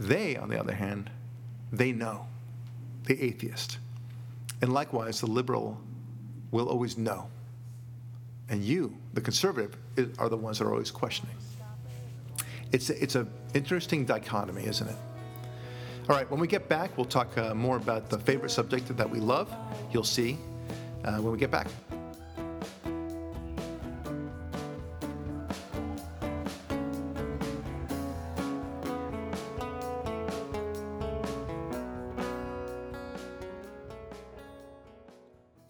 They, on the other hand, they know, the atheist. And likewise, the liberal will always know. And you, the conservative, are the ones that are always questioning. It's a, it's an interesting dichotomy, isn't it? All right, when we get back, we'll talk uh, more about the favorite subject that we love. You'll see uh, when we get back.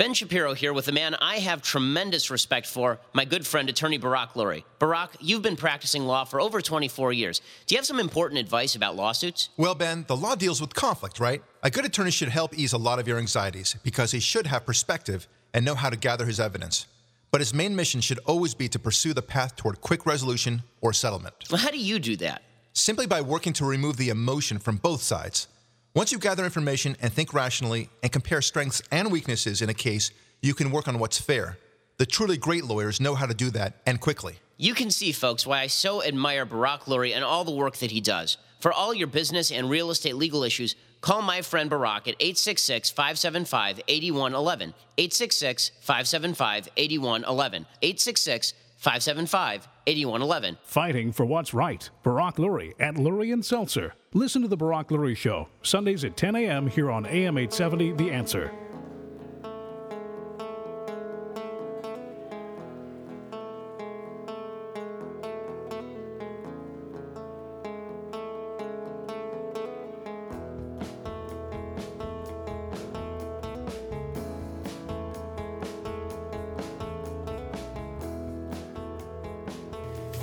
Ben Shapiro here with a man I have tremendous respect for, my good friend, attorney Barack Lurie. Barack, you've been practicing law for over twenty-four years. Do you have some important advice about lawsuits? Well, Ben, the law deals with conflict, right? A good attorney should help ease a lot of your anxieties because he should have perspective and know how to gather his evidence. But his main mission should always be to pursue the path toward quick resolution or settlement. Well, how do you do that? Simply by working to remove the emotion from both sides. Once you gather information and think rationally and compare strengths and weaknesses in a case, you can work on what's fair. The truly great lawyers know how to do that, and quickly. You can see, folks, why I so admire Barack Lurie and all the work that he does. For all your business and real estate legal issues, call my friend Barack at eight six six, five seven five, eight one one one, eight six six, five seven five, eight one one one, eight six six, five seven five, eight one one one. Fighting for what's right. Barack Lurie at Lurie and Seltzer. Listen to The Barack Lurie Show, Sundays at ten a.m. here on A M eight seventy, The Answer.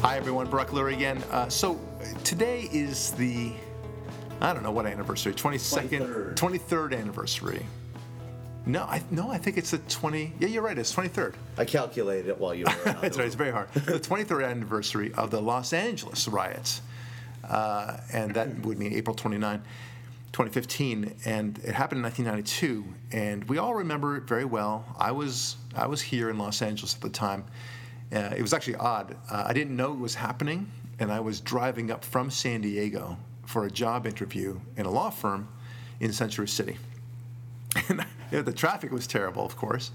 Hi, everyone. Barack Lurie again. Uh, so today is the... I don't know what anniversary, twenty-second, twenty-third. twenty-third anniversary. No, I no, I think it's the twentieth. Yeah, you're right. It's twenty-third. I calculated it while you were around. That's right. It's very hard. The twenty-third anniversary of the Los Angeles riots, uh, and that would mean April twenty-ninth, twenty fifteen, and it happened in nineteen ninety-two, and we all remember it very well. I was I was here in Los Angeles at the time. Uh, it was actually odd. Uh, I didn't know it was happening, and I was driving up from San Diego for a job interview in a law firm in Century City. And you know, the traffic was terrible, of course.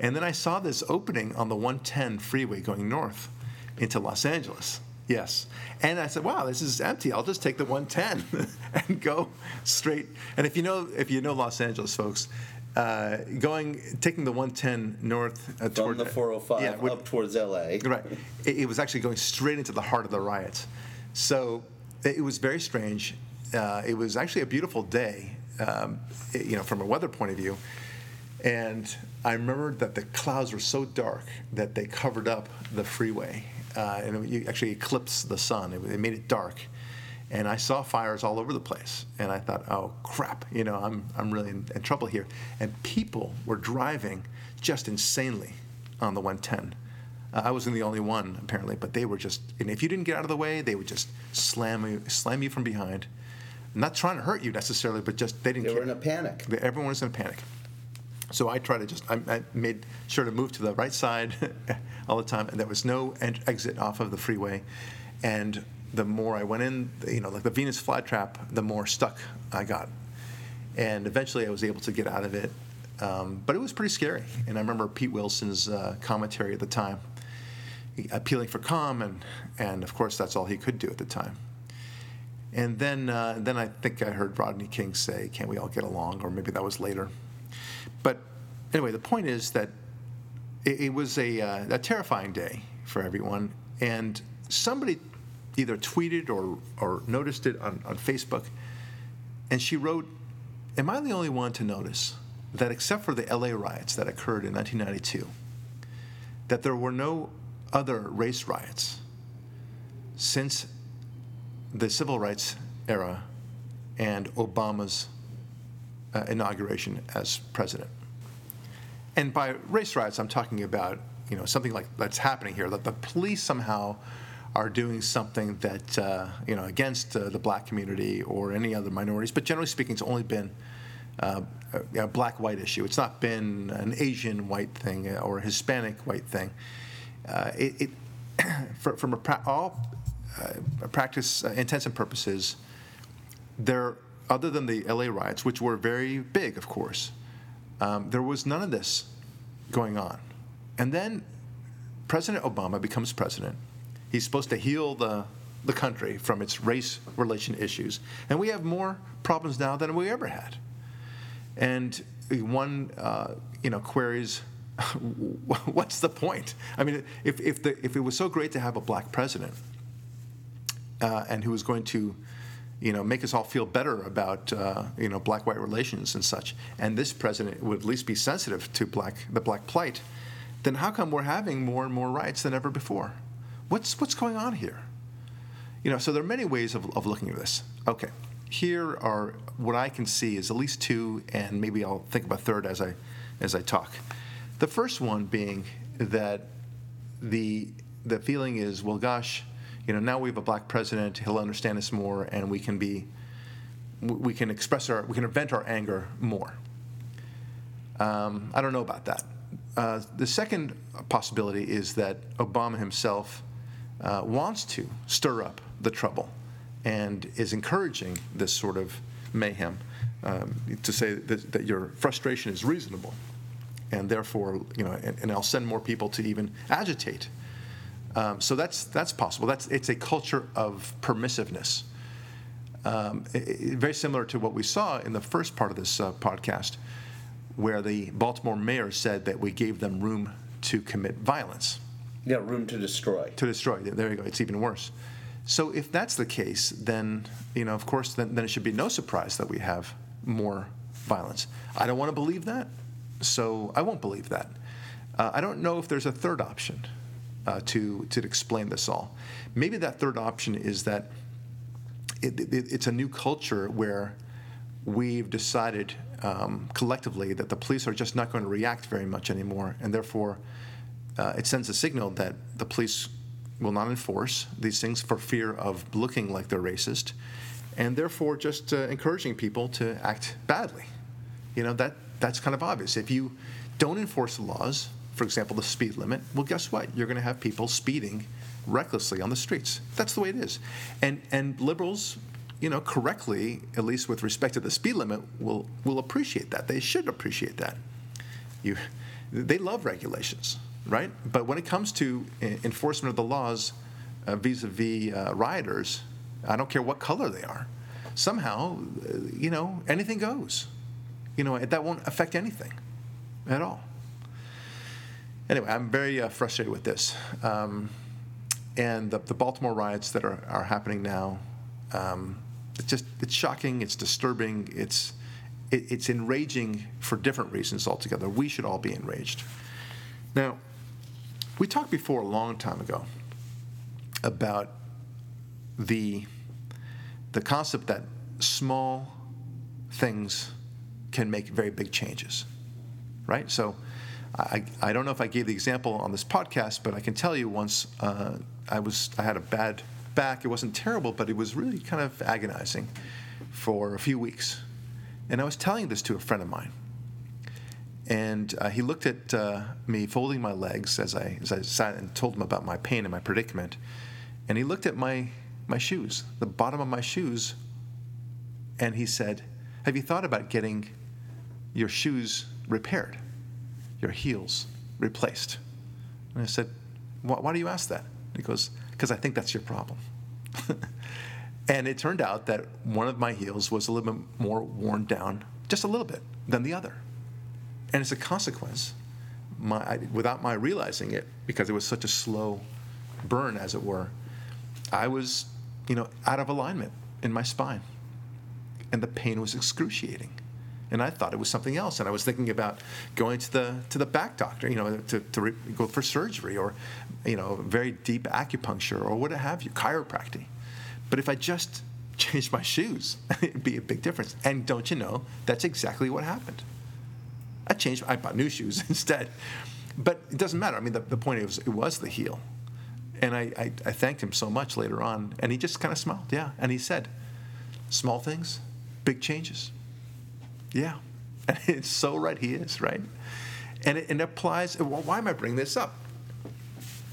And then I saw this opening on the one ten freeway going north into Los Angeles. Yes. And I said, wow, this is empty. I'll just take the one ten and go straight. And if you know if you know Los Angeles, folks, uh, going taking the one ten north uh, toward the four oh five, yeah, would, up towards L A. Right. It, it was actually going straight into the heart of the riots. So it was very strange. uh, it was actually a beautiful day, um, it, you know, from a weather point of view. And I remembered that the clouds were so dark that they covered up the freeway, uh, and it actually eclipsed the sun. It, it made it dark, and I saw fires all over the place. And I thought, oh crap, you know, I'm I'm really in, in trouble here. And people were driving just insanely on the one ten. Uh, I wasn't the only one apparently, but they were just. And if you didn't get out of the way, they would just slam you, slam you from behind. Not trying to hurt you necessarily, but just they didn't. They were care. in a panic. Everyone was in a panic. So I tried to just, I, I made sure to move to the right side all the time, and there was no en- exit off of the freeway. And the more I went in, you know, like the Venus flytrap, the more stuck I got. And eventually I was able to get out of it, um, but it was pretty scary. And I remember Pete Wilson's uh, commentary at the time, appealing for calm, and, and of course that's all he could do at the time. And then, uh, then I think I heard Rodney King say, can't we all get along, or maybe that was later. But anyway, the point is that it, it was a, uh, a terrifying day for everyone. And somebody either tweeted or, or noticed it on, on Facebook. And she wrote, am I the only one to notice that except for the L A riots that occurred in nineteen ninety-two, that there were no other race riots since the civil rights era and Obama's Uh, inauguration as president? And by race riots, I'm talking about, you know, something like that's happening here, that the police somehow are doing something that, uh, you know, against uh, the black community or any other minorities. But generally speaking, it's only been uh, a, a black-white issue. It's not been an Asian white thing or a Hispanic white thing. Uh, it, it for, from a pra- all uh, practice uh, intents and purposes, there. Other than the L A riots, which were very big, of course, um, there was none of this going on. And then President Obama becomes president. He's supposed to heal the, the country from its race relation issues. And we have more problems now than we ever had. And one uh, you know, queries, what's the point? I mean, if, if, the, if it was so great to have a black president uh, and who was going to you know, make us all feel better about, uh, you know, black-white relations and such, and this president would at least be sensitive to black the black plight, then how come we're having more and more riots than ever before? What's what's going on here? You know, so there are many ways of, of looking at this. Okay, here are what I can see is at least two, and maybe I'll think about third as I as I talk. The first one being that the the feeling is, well, gosh, you know, now we have a black president. He'll understand us more, and we can be, we can express our, we can vent our anger more. Um, I don't know about that. Uh, the second possibility is that Obama himself uh, wants to stir up the trouble, and is encouraging this sort of mayhem. Um, to say that, that your frustration is reasonable, and therefore, you know, and, and I'll send more people to even agitate. Um, so that's that's possible. That's it's a culture of permissiveness, um, it, it, very similar to what we saw in the first part of this uh, podcast, where the Baltimore mayor said that we gave them room to commit violence. Yeah, room to destroy. To destroy. There you go. It's even worse. So if that's the case, then you know, of course, then, then it should be no surprise that we have more violence. I don't want to believe that, so I won't believe that. Uh, I don't know if there's a third option. Uh, to to explain this all. Maybe that third option is that it, it, it's a new culture where we've decided um, collectively that the police are just not going to react very much anymore, and therefore uh, it sends a signal that the police will not enforce these things for fear of looking like they're racist, and therefore just uh, encouraging people to act badly. You know, that that's kind of obvious. If you don't enforce the laws, for example, the speed limit, well, guess what? You're going to have people speeding recklessly on the streets. That's the way it is. And and liberals, you know, correctly, at least with respect to the speed limit, will will appreciate that. They should appreciate that. You, they love regulations, right? But when it comes to enforcement of the laws uh, vis-a-vis uh, rioters, I don't care what color they are, somehow, uh, you know, anything goes. You know, that won't affect anything at all. Anyway, I'm very uh, frustrated with this. Um, and the, the Baltimore riots that are, are happening now, um, It's just it's shocking. It's disturbing. It's it, it's enraging for different reasons altogether. We should all be enraged. Now, we talked before a long time ago about the the concept that small things can make very big changes, right? So I, I don't know if I gave the example on this podcast, but I can tell you once uh, I was I had a bad back. It wasn't terrible, but it was really kind of agonizing for a few weeks. And I was telling this to a friend of mine. And uh, he looked at uh, me folding my legs as I as I sat and told him about my pain and my predicament. And he looked at my my shoes, the bottom of my shoes, and he said, "Have you thought about getting your shoes repaired, your heels replaced?" And I said, why, why do you ask that? And he goes, "Because I think that's your problem." And it turned out that one of my heels was a little bit more worn down, just a little bit, than the other. And as a consequence, my, I, without my realizing it, because it was such a slow burn, as it were, I was, you know, out of alignment in my spine. And the pain was excruciating. And I thought it was something else. And I was thinking about going to the to the back doctor, you know, to, to re- go for surgery or, you know, very deep acupuncture or what have you, chiropractic. But if I just changed my shoes, it'd be a big difference. And don't you know, that's exactly what happened. I changed, I bought new shoes instead. But it doesn't matter. I mean, the, the point was, it was the heel. And I, I, I thanked him so much later on. And he just kind of smiled, yeah. And he said, "Small things, big changes." Yeah, and it's so right. He is right, and it, it applies. Well, why am I bringing this up?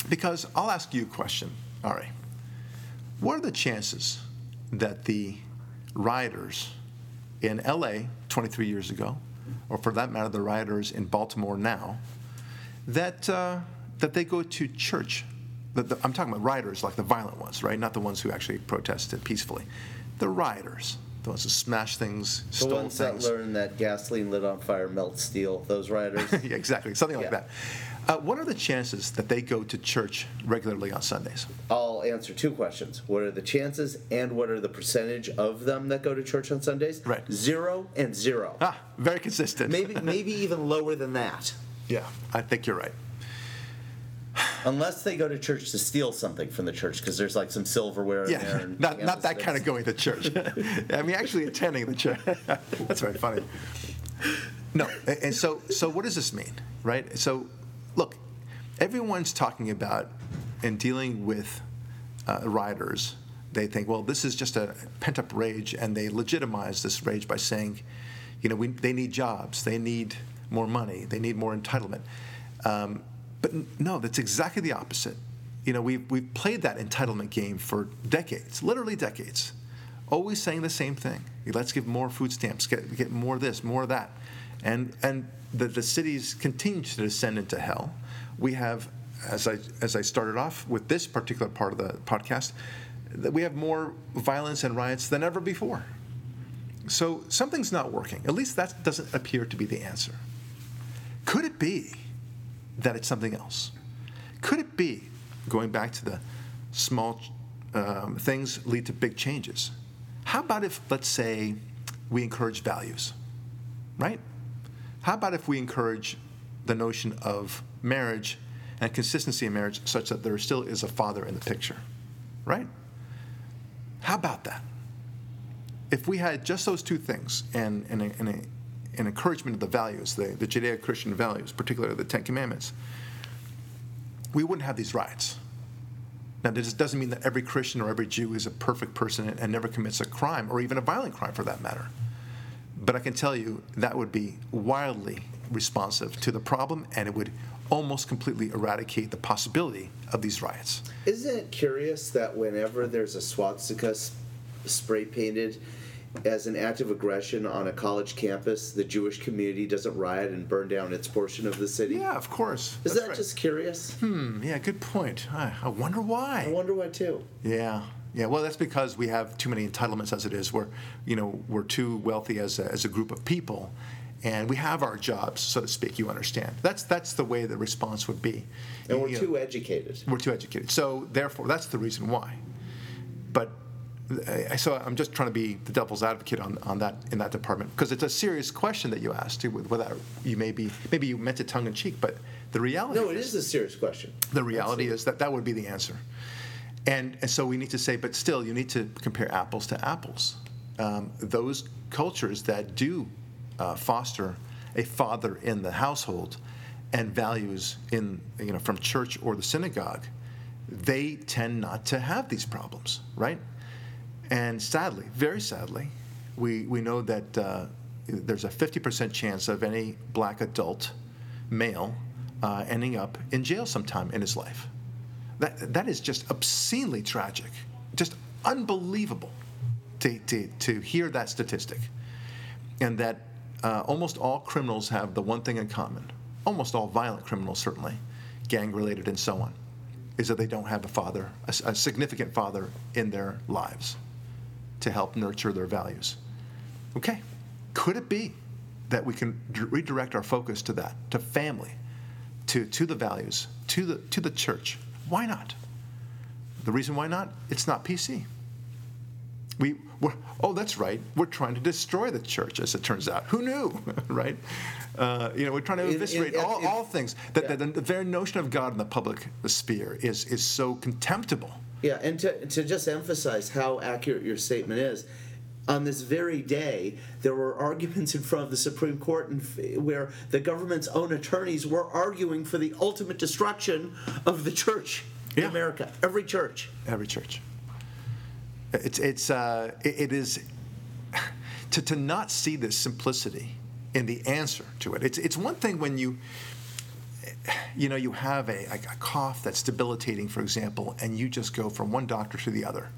Because I'll ask you a question. All right, what are the chances that the rioters in L A twenty-three years ago, or for that matter, the rioters in Baltimore now, that uh, that they go to church? That the, I'm talking about rioters, like the violent ones, right? Not the ones who actually protested peacefully. The rioters. The ones that smash things, stole things. The ones that learn that gasoline lit on fire melts steel, those rioters. Yeah, exactly, something like yeah. that. Uh, what are the chances that they go to church regularly on Sundays? I'll answer two questions. What are the chances and what are the percentage of them that go to church on Sundays? Right. Zero and zero. Ah, very consistent. Maybe, maybe even lower than that. Yeah, I think you're right. Unless they go to church to steal something from the church, because there's like some silverware yeah, in there. And not, not that kind of going to church. I mean, actually attending the church. That's very funny. No, and so so what does this mean, right? So, look, everyone's talking about and dealing with uh, rioters. They think, well, this is just a pent-up rage, and they legitimize this rage by saying, you know, we, they need jobs, they need more money, they need more entitlement. Um, But no, that's exactly the opposite. You know, we've, we've played that entitlement game for decades, literally decades, always saying the same thing. Let's give more food stamps, get, get more of this, more of that. And and the, the cities continue to descend into hell. We have, as I as I started off with this particular part of the podcast, that we have more violence and riots than ever before. So something's not working. At least that doesn't appear to be the answer. Could it be that it's something else? Could it be, going back to the small um, things lead to big changes? How about if, let's say, we encourage values, right? How about if we encourage the notion of marriage and consistency in marriage such that there still is a father in the picture, right? How about that? If we had just those two things and, and, a, and a, and encouragement of the values, the, the Judeo-Christian values, particularly the Ten Commandments, we wouldn't have these riots. Now, this doesn't mean that every Christian or every Jew is a perfect person and never commits a crime, or even a violent crime for that matter. But I can tell you that would be wildly responsive to the problem, and it would almost completely eradicate the possibility of these riots. Isn't it curious that whenever there's a swastika spray-painted as an act of aggression on a college campus, the Jewish community doesn't riot and burn down its portion of the city? Yeah, of course. Is that just curious? Hmm, yeah, good point. I, I wonder why. I wonder why, too. Yeah, yeah. Well, that's because we have too many entitlements as it is. We're, you know, we're too wealthy as a, as a group of people, and we have our jobs, so to speak, you understand. That's that's the way the response would be. And we're too educated. We're too educated. So, therefore, that's the reason why. But So I'm just trying to be the devil's advocate on, on that in that department, because it's a serious question that you asked. Without you maybe maybe you meant it tongue in cheek, but the reality no, it is, is a serious question. The reality Absolutely. is that that would be the answer, and and so we need to say, but still, you need to compare apples to apples. Um, those cultures that do uh, foster a father in the household and values in you know from church or the synagogue, they tend not to have these problems, right? And sadly, very sadly, we, we know that uh, there's a fifty percent chance of any black adult male uh, ending up in jail sometime in his life. That that is just obscenely tragic, just unbelievable to to, to hear that statistic. And that uh, almost all criminals have the one thing in common, almost all violent criminals certainly, gang-related and so on, is that they don't have a father, a, a significant father in their lives to help nurture their values. Okay, could it be that we can d- redirect our focus to that, to family, to to the values, to the to the church? Why not? The reason why not? It's not P C. We we're, oh, that's right. We're trying to destroy the church, as it turns out. Who knew, right? Uh, you know, we're trying to eviscerate in, in, all, in, all things. That, yeah. that the, the very notion of God in the public sphere is is so contemptible. Yeah, and to to just emphasize how accurate your statement is, on this very day, there were arguments in front of the Supreme Court in, where the government's own attorneys were arguing for the ultimate destruction of the church in yeah. America. Every church. Every church. It's it's uh, it, it is to to not see this simplicity in the answer to it. It's it's one thing when you you know you have a, a cough that's debilitating, for example, and you just go from one doctor to the other,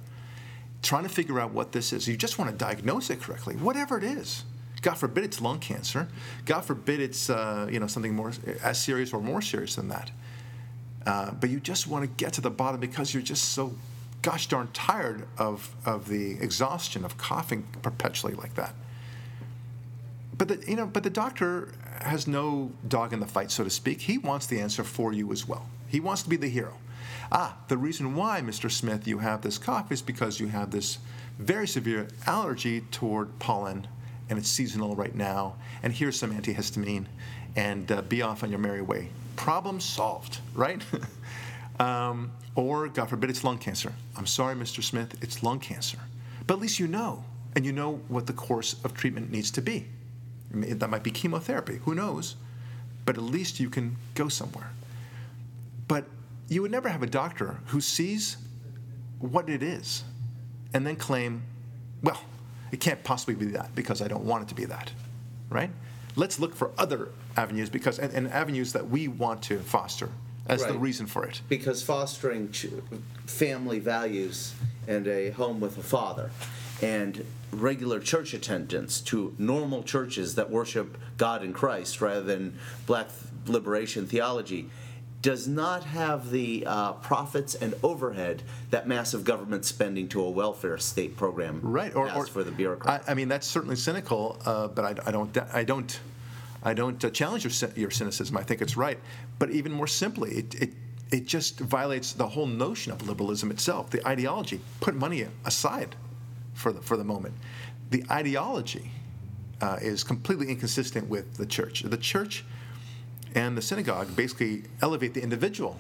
trying to figure out what this is. You just want to diagnose it correctly, whatever it is. God forbid it's lung cancer. God forbid it's uh, you know something more as serious or more serious than that. Uh, but you just want to get to the bottom because you're just so. Gosh darn tired of, of the exhaustion of coughing perpetually like that. But the you know, but the doctor has no dog in the fight, so to speak. He wants the answer for you as well. He wants to be the hero. Ah, the reason why, Mister Smith, you have this cough is because you have this very severe allergy toward pollen, and it's seasonal right now. And here's some antihistamine, and uh, be off on your merry way. Problem solved, right? Um, or, God forbid, it's lung cancer. I'm sorry, Mister Smith, it's lung cancer. But at least you know, and you know what the course of treatment needs to be. That might be chemotherapy, who knows? But at least you can go somewhere. But you would never have a doctor who sees what it is and then claim, well, it can't possibly be that because I don't want it to be that, right? Let's look for other avenues because and, and avenues that we want to foster. That's right. The reason for it. Because fostering ch- family values and a home with a father and regular church attendance to normal churches that worship God and Christ rather than black liberation theology does not have the uh, profits and overhead that massive government spending to a welfare state program right. or, or for the bureaucrat. I, I mean, that's certainly cynical, uh, but I, I don't... I don't I don't uh, challenge your your cynicism. I think it's right, but even more simply, it, it it just violates the whole notion of liberalism itself. The ideology, put money aside for the for the moment. The ideology uh, is completely inconsistent with the church. The church and the synagogue basically elevate the individual.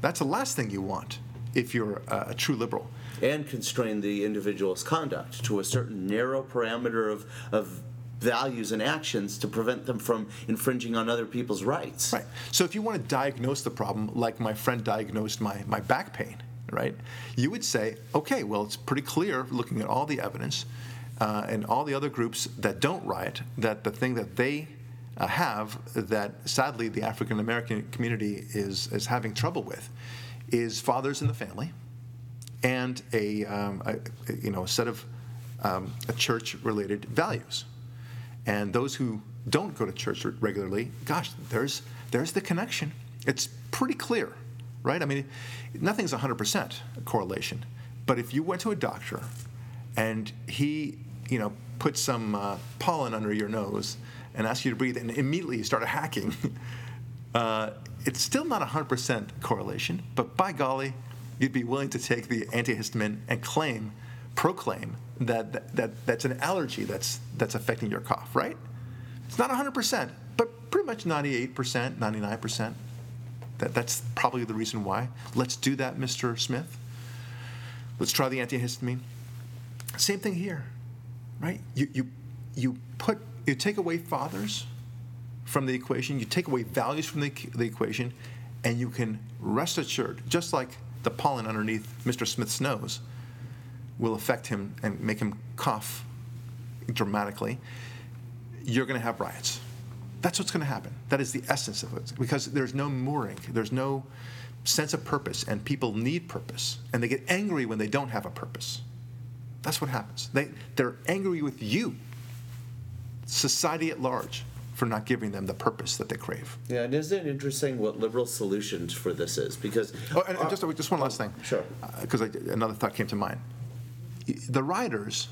That's the last thing you want if you're a, a true liberal. And constrain the individual's conduct to a certain narrow parameter of of. values and actions to prevent them from infringing on other people's rights. Right. So if you want to diagnose the problem, like my friend diagnosed my, my back pain, right, you would say, okay, well, it's pretty clear, looking at all the evidence uh, and all the other groups that don't riot, that the thing that they uh, have that, sadly, the African-American community is, is having trouble with is fathers in the family and a, um, a you know, a set of um, a church-related values. And those who don't go to church regularly, gosh, there's there's the connection. It's pretty clear, right? I mean, nothing's one hundred percent correlation. But if you went to a doctor and he, you know, put some uh, pollen under your nose and asked you to breathe and immediately you started hacking, uh, it's still not one hundred percent correlation. But by golly, you'd be willing to take the antihistamine and claim proclaim that, that that that's an allergy that's that's affecting your cough, right? It's not one hundred percent, but pretty much ninety-eight percent, ninety-nine percent. That that's probably the reason why. Let's do that, Mister Smith. Let's try the antihistamine. Same thing here, right? You you you put you take away fathers from the equation, you take away values from the the equation, and you can rest assured, just like the pollen underneath Mister Smith's nose will affect him and make him cough dramatically, you're going to have riots. That's what's going to happen. That is the essence of it, because there's no mooring. There's no sense of purpose, and people need purpose, and they get angry when they don't have a purpose. That's what happens. They, they're angry with you, society at large, for not giving them the purpose that they crave. Yeah, and isn't it interesting what liberal solutions for this is? Because oh, and uh, just, just one last thing. Sure. Because uh, another thought came to mind. The rioters,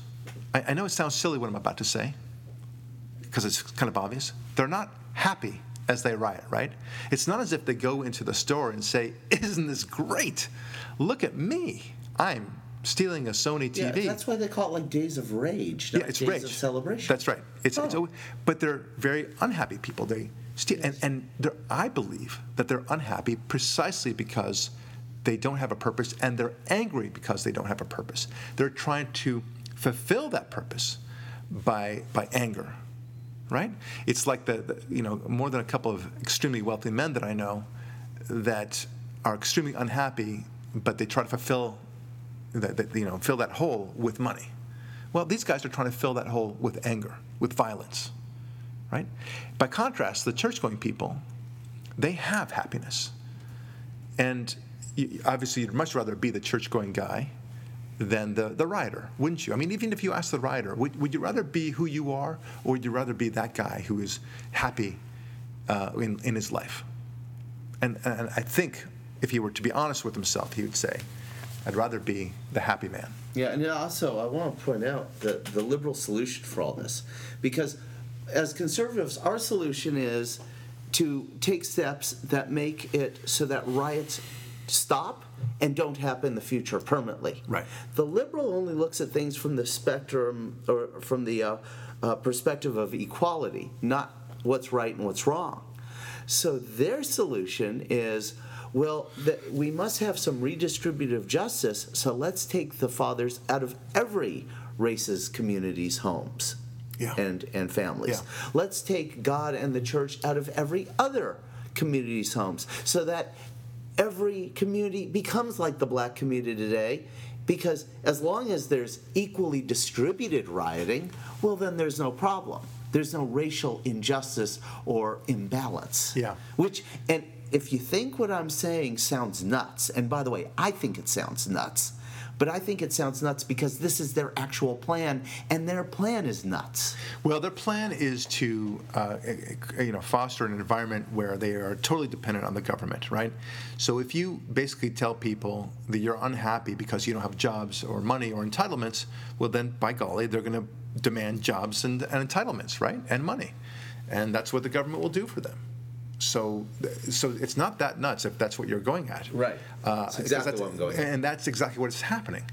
I, I know it sounds silly what I'm about to say, because it's kind of obvious, they're not happy as they riot, right? It's not as if they go into the store and say, isn't this great? Look at me. I'm stealing a Sony T V. Yeah, that's why they call it like Days of Rage, not yeah, it's Days rage. of Celebration. That's right. It's, oh. it's always, but they're very unhappy people. They steal, yes. And, and I believe that they're unhappy precisely because they don't have a purpose, and they're angry because they don't have a purpose. They're trying to fulfill that purpose by by anger, right? It's like the, the you know more than a couple of extremely wealthy men that I know that are extremely unhappy, but they try to fulfill that, that you know fill that hole with money. Well, these guys are trying to fill that hole with anger, with violence, right? By contrast, the church-going people, they have happiness, and You, obviously, you'd much rather be the church-going guy than the, the rioter, wouldn't you? I mean, even if you ask the rioter, would, would you rather be who you are, or would you rather be that guy who is happy uh, in, in his life? And, and I think if he were to be honest with himself, he would say, I'd rather be the happy man. Yeah, and also, I want to point out the, the liberal solution for all this, because as conservatives, our solution is to take steps that make it so that riots stop and don't happen in the future permanently. Right. The liberal only looks at things from the spectrum or from the uh, uh, perspective of equality, not what's right and what's wrong. So their solution is, well, that we must have some redistributive justice, so let's take the fathers out of every race's community's homes yeah. and, and families. Yeah. Let's take God and the church out of every other community's homes, so that every community becomes like the black community today, because as long as there's equally distributed rioting, well, then there's no problem. There's no racial injustice or imbalance. Yeah. Which, and if you think what I'm saying sounds nuts, and by the way, I think it sounds nuts, but I think it sounds nuts because this is their actual plan, and their plan is nuts. Well, their plan is to, uh, you know, foster an environment where they are totally dependent on the government, right? So if you basically tell people that you're unhappy because you don't have jobs or money or entitlements, well, then, by golly, they're going to demand jobs and, and entitlements, right, and money. And that's what the government will do for them. So, so it's not that nuts if that's what you're going at. Right. Uh, that's exactly that's, what I'm going at. And that's exactly what is happening.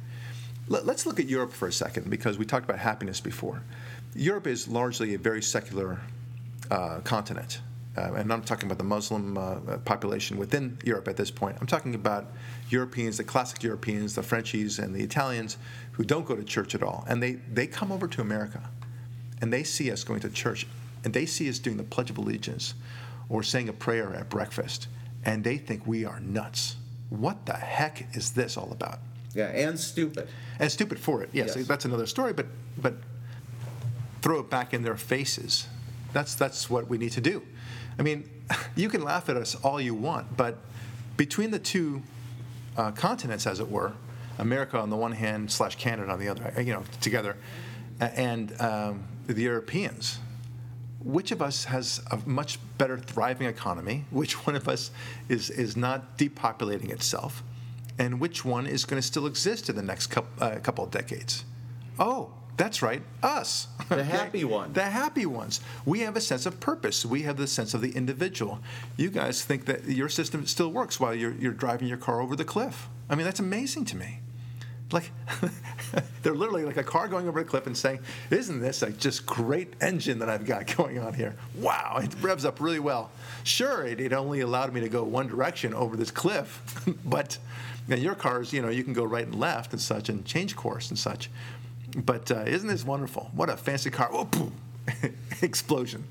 Let, let's look at Europe for a second, because we talked about happiness before. Europe is largely a very secular uh, continent. Uh, and I'm talking about the Muslim uh, population within Europe at this point. I'm talking about Europeans, the classic Europeans, the Frenchies and the Italians, who don't go to church at all. And they, they come over to America, and they see us going to church, and they see us doing the Pledge of Allegiance, or saying a prayer at breakfast, and they think we are nuts. What the heck is this all about? Yeah, and stupid. And stupid for it, yes. yes. That's another story, but but throw it back in their faces. That's that's what we need to do. I mean, you can laugh at us all you want, but between the two uh, continents, as it were, America on the one hand slash Canada on the other, you know, together, and um, the Europeans, which of us has a much better thriving economy? Which one of us is, is not depopulating itself? And which one is going to still exist in the next couple, uh, couple of decades? Oh, that's right, us. The happy one. The happy ones. We have a sense of purpose. We have the sense of the individual. You guys think that your system still works while you're, you're driving your car over the cliff. I mean, that's amazing to me. Like, They're literally like a car going over a cliff and saying, isn't this a just great engine that I've got going on here? Wow, it revs up really well. Sure, it, it only allowed me to go one direction over this cliff, but in your cars, you know, you can go right and left and such and change course and such. But uh, isn't this wonderful? What a fancy car. Whoa, boom. Explosion.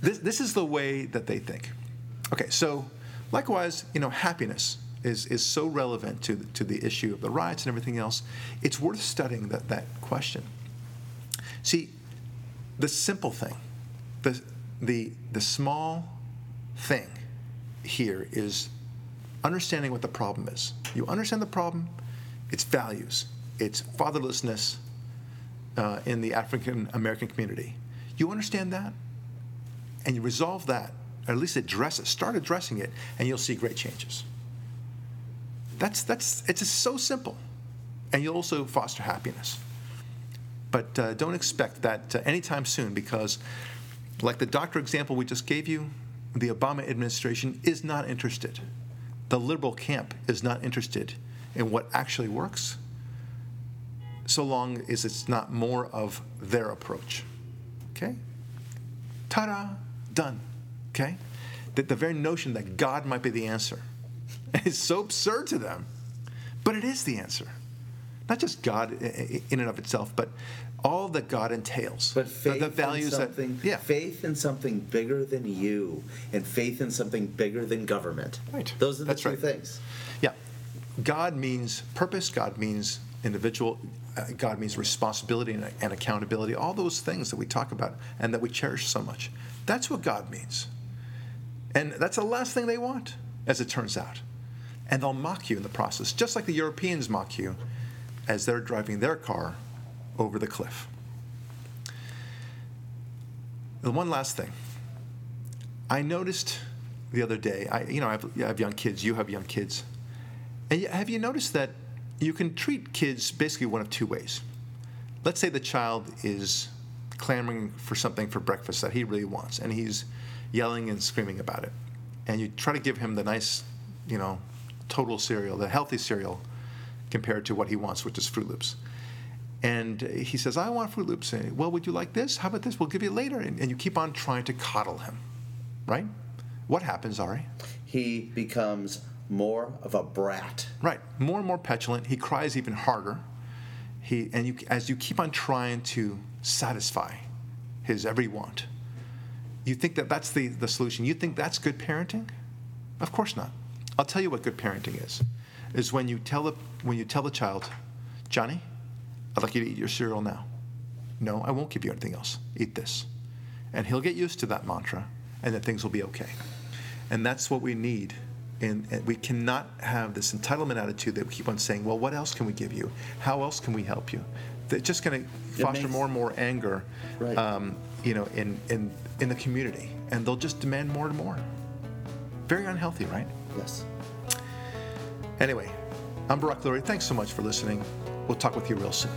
This this is the way that they think. Okay, so likewise, you know, happiness is is so relevant to the, to the issue of the riots and everything else. It's worth studying that that question. See, the simple thing, the the the small thing here is understanding what the problem is. You understand the problem, its values, its fatherlessness uh, in the African American community. You understand that, and you resolve that, or at least address it. Start addressing it, and you'll see great changes. That's that's it's just so simple, and you'll also foster happiness. But uh, don't expect that uh, anytime soon, because, like the doctor example we just gave you, the Obama administration is not interested. The liberal camp is not interested in what actually works, so long as it's not more of their approach. Okay? Ta-da! Done. Okay? That the very notion that God might be the answer is so absurd to them, but it is the answer. Not just God in and of itself, but all that God entails. But faith, the, the values in something, that, yeah. faith in something bigger than you, and faith in something bigger than government. Right. Those are the That's two right. things. Yeah. God means purpose. God means individual. Uh, God means responsibility and, and accountability. All those things that we talk about and that we cherish so much. That's what God means. And that's the last thing they want, as it turns out. And they'll mock you in the process, just like the Europeans mock you as they're driving their car over the cliff. And one last thing. I noticed the other day, I, you know, I have, I have young kids, you have young kids. And have you noticed that you can treat kids basically one of two ways? Let's say the child is clamoring for something for breakfast that he really wants, and he's yelling and screaming about it. And you try to give him the nice, you know, total cereal, the healthy cereal, compared to what he wants, which is Froot Loops. And he says, I want Froot Loops. And, well, would you like this? How about this? We'll give you it later. And, and you keep on trying to coddle him, right? What happens, Ari? He becomes more of a brat. Right. More and more petulant. He cries even harder. He and you, as you keep on trying to satisfy his every want, you think that that's the, the solution. You think that's good parenting? Of course not. I'll tell you what good parenting is. Is when you tell the, when you tell the child, Johnny, I'd like you to eat your cereal now. No, I won't give you anything else. Eat this. And he'll get used to that mantra, and then things will be okay. And that's what we need. And, and we cannot have this entitlement attitude that we keep on saying, well, what else can we give you? How else can we help you? They're just going to foster more and more anger, right. um, you know, in, in, in the community. And they'll just demand more and more. Very unhealthy, right? Yes. Anyway, I'm Barack Lurie. Thanks so much for listening. We'll talk with you real soon.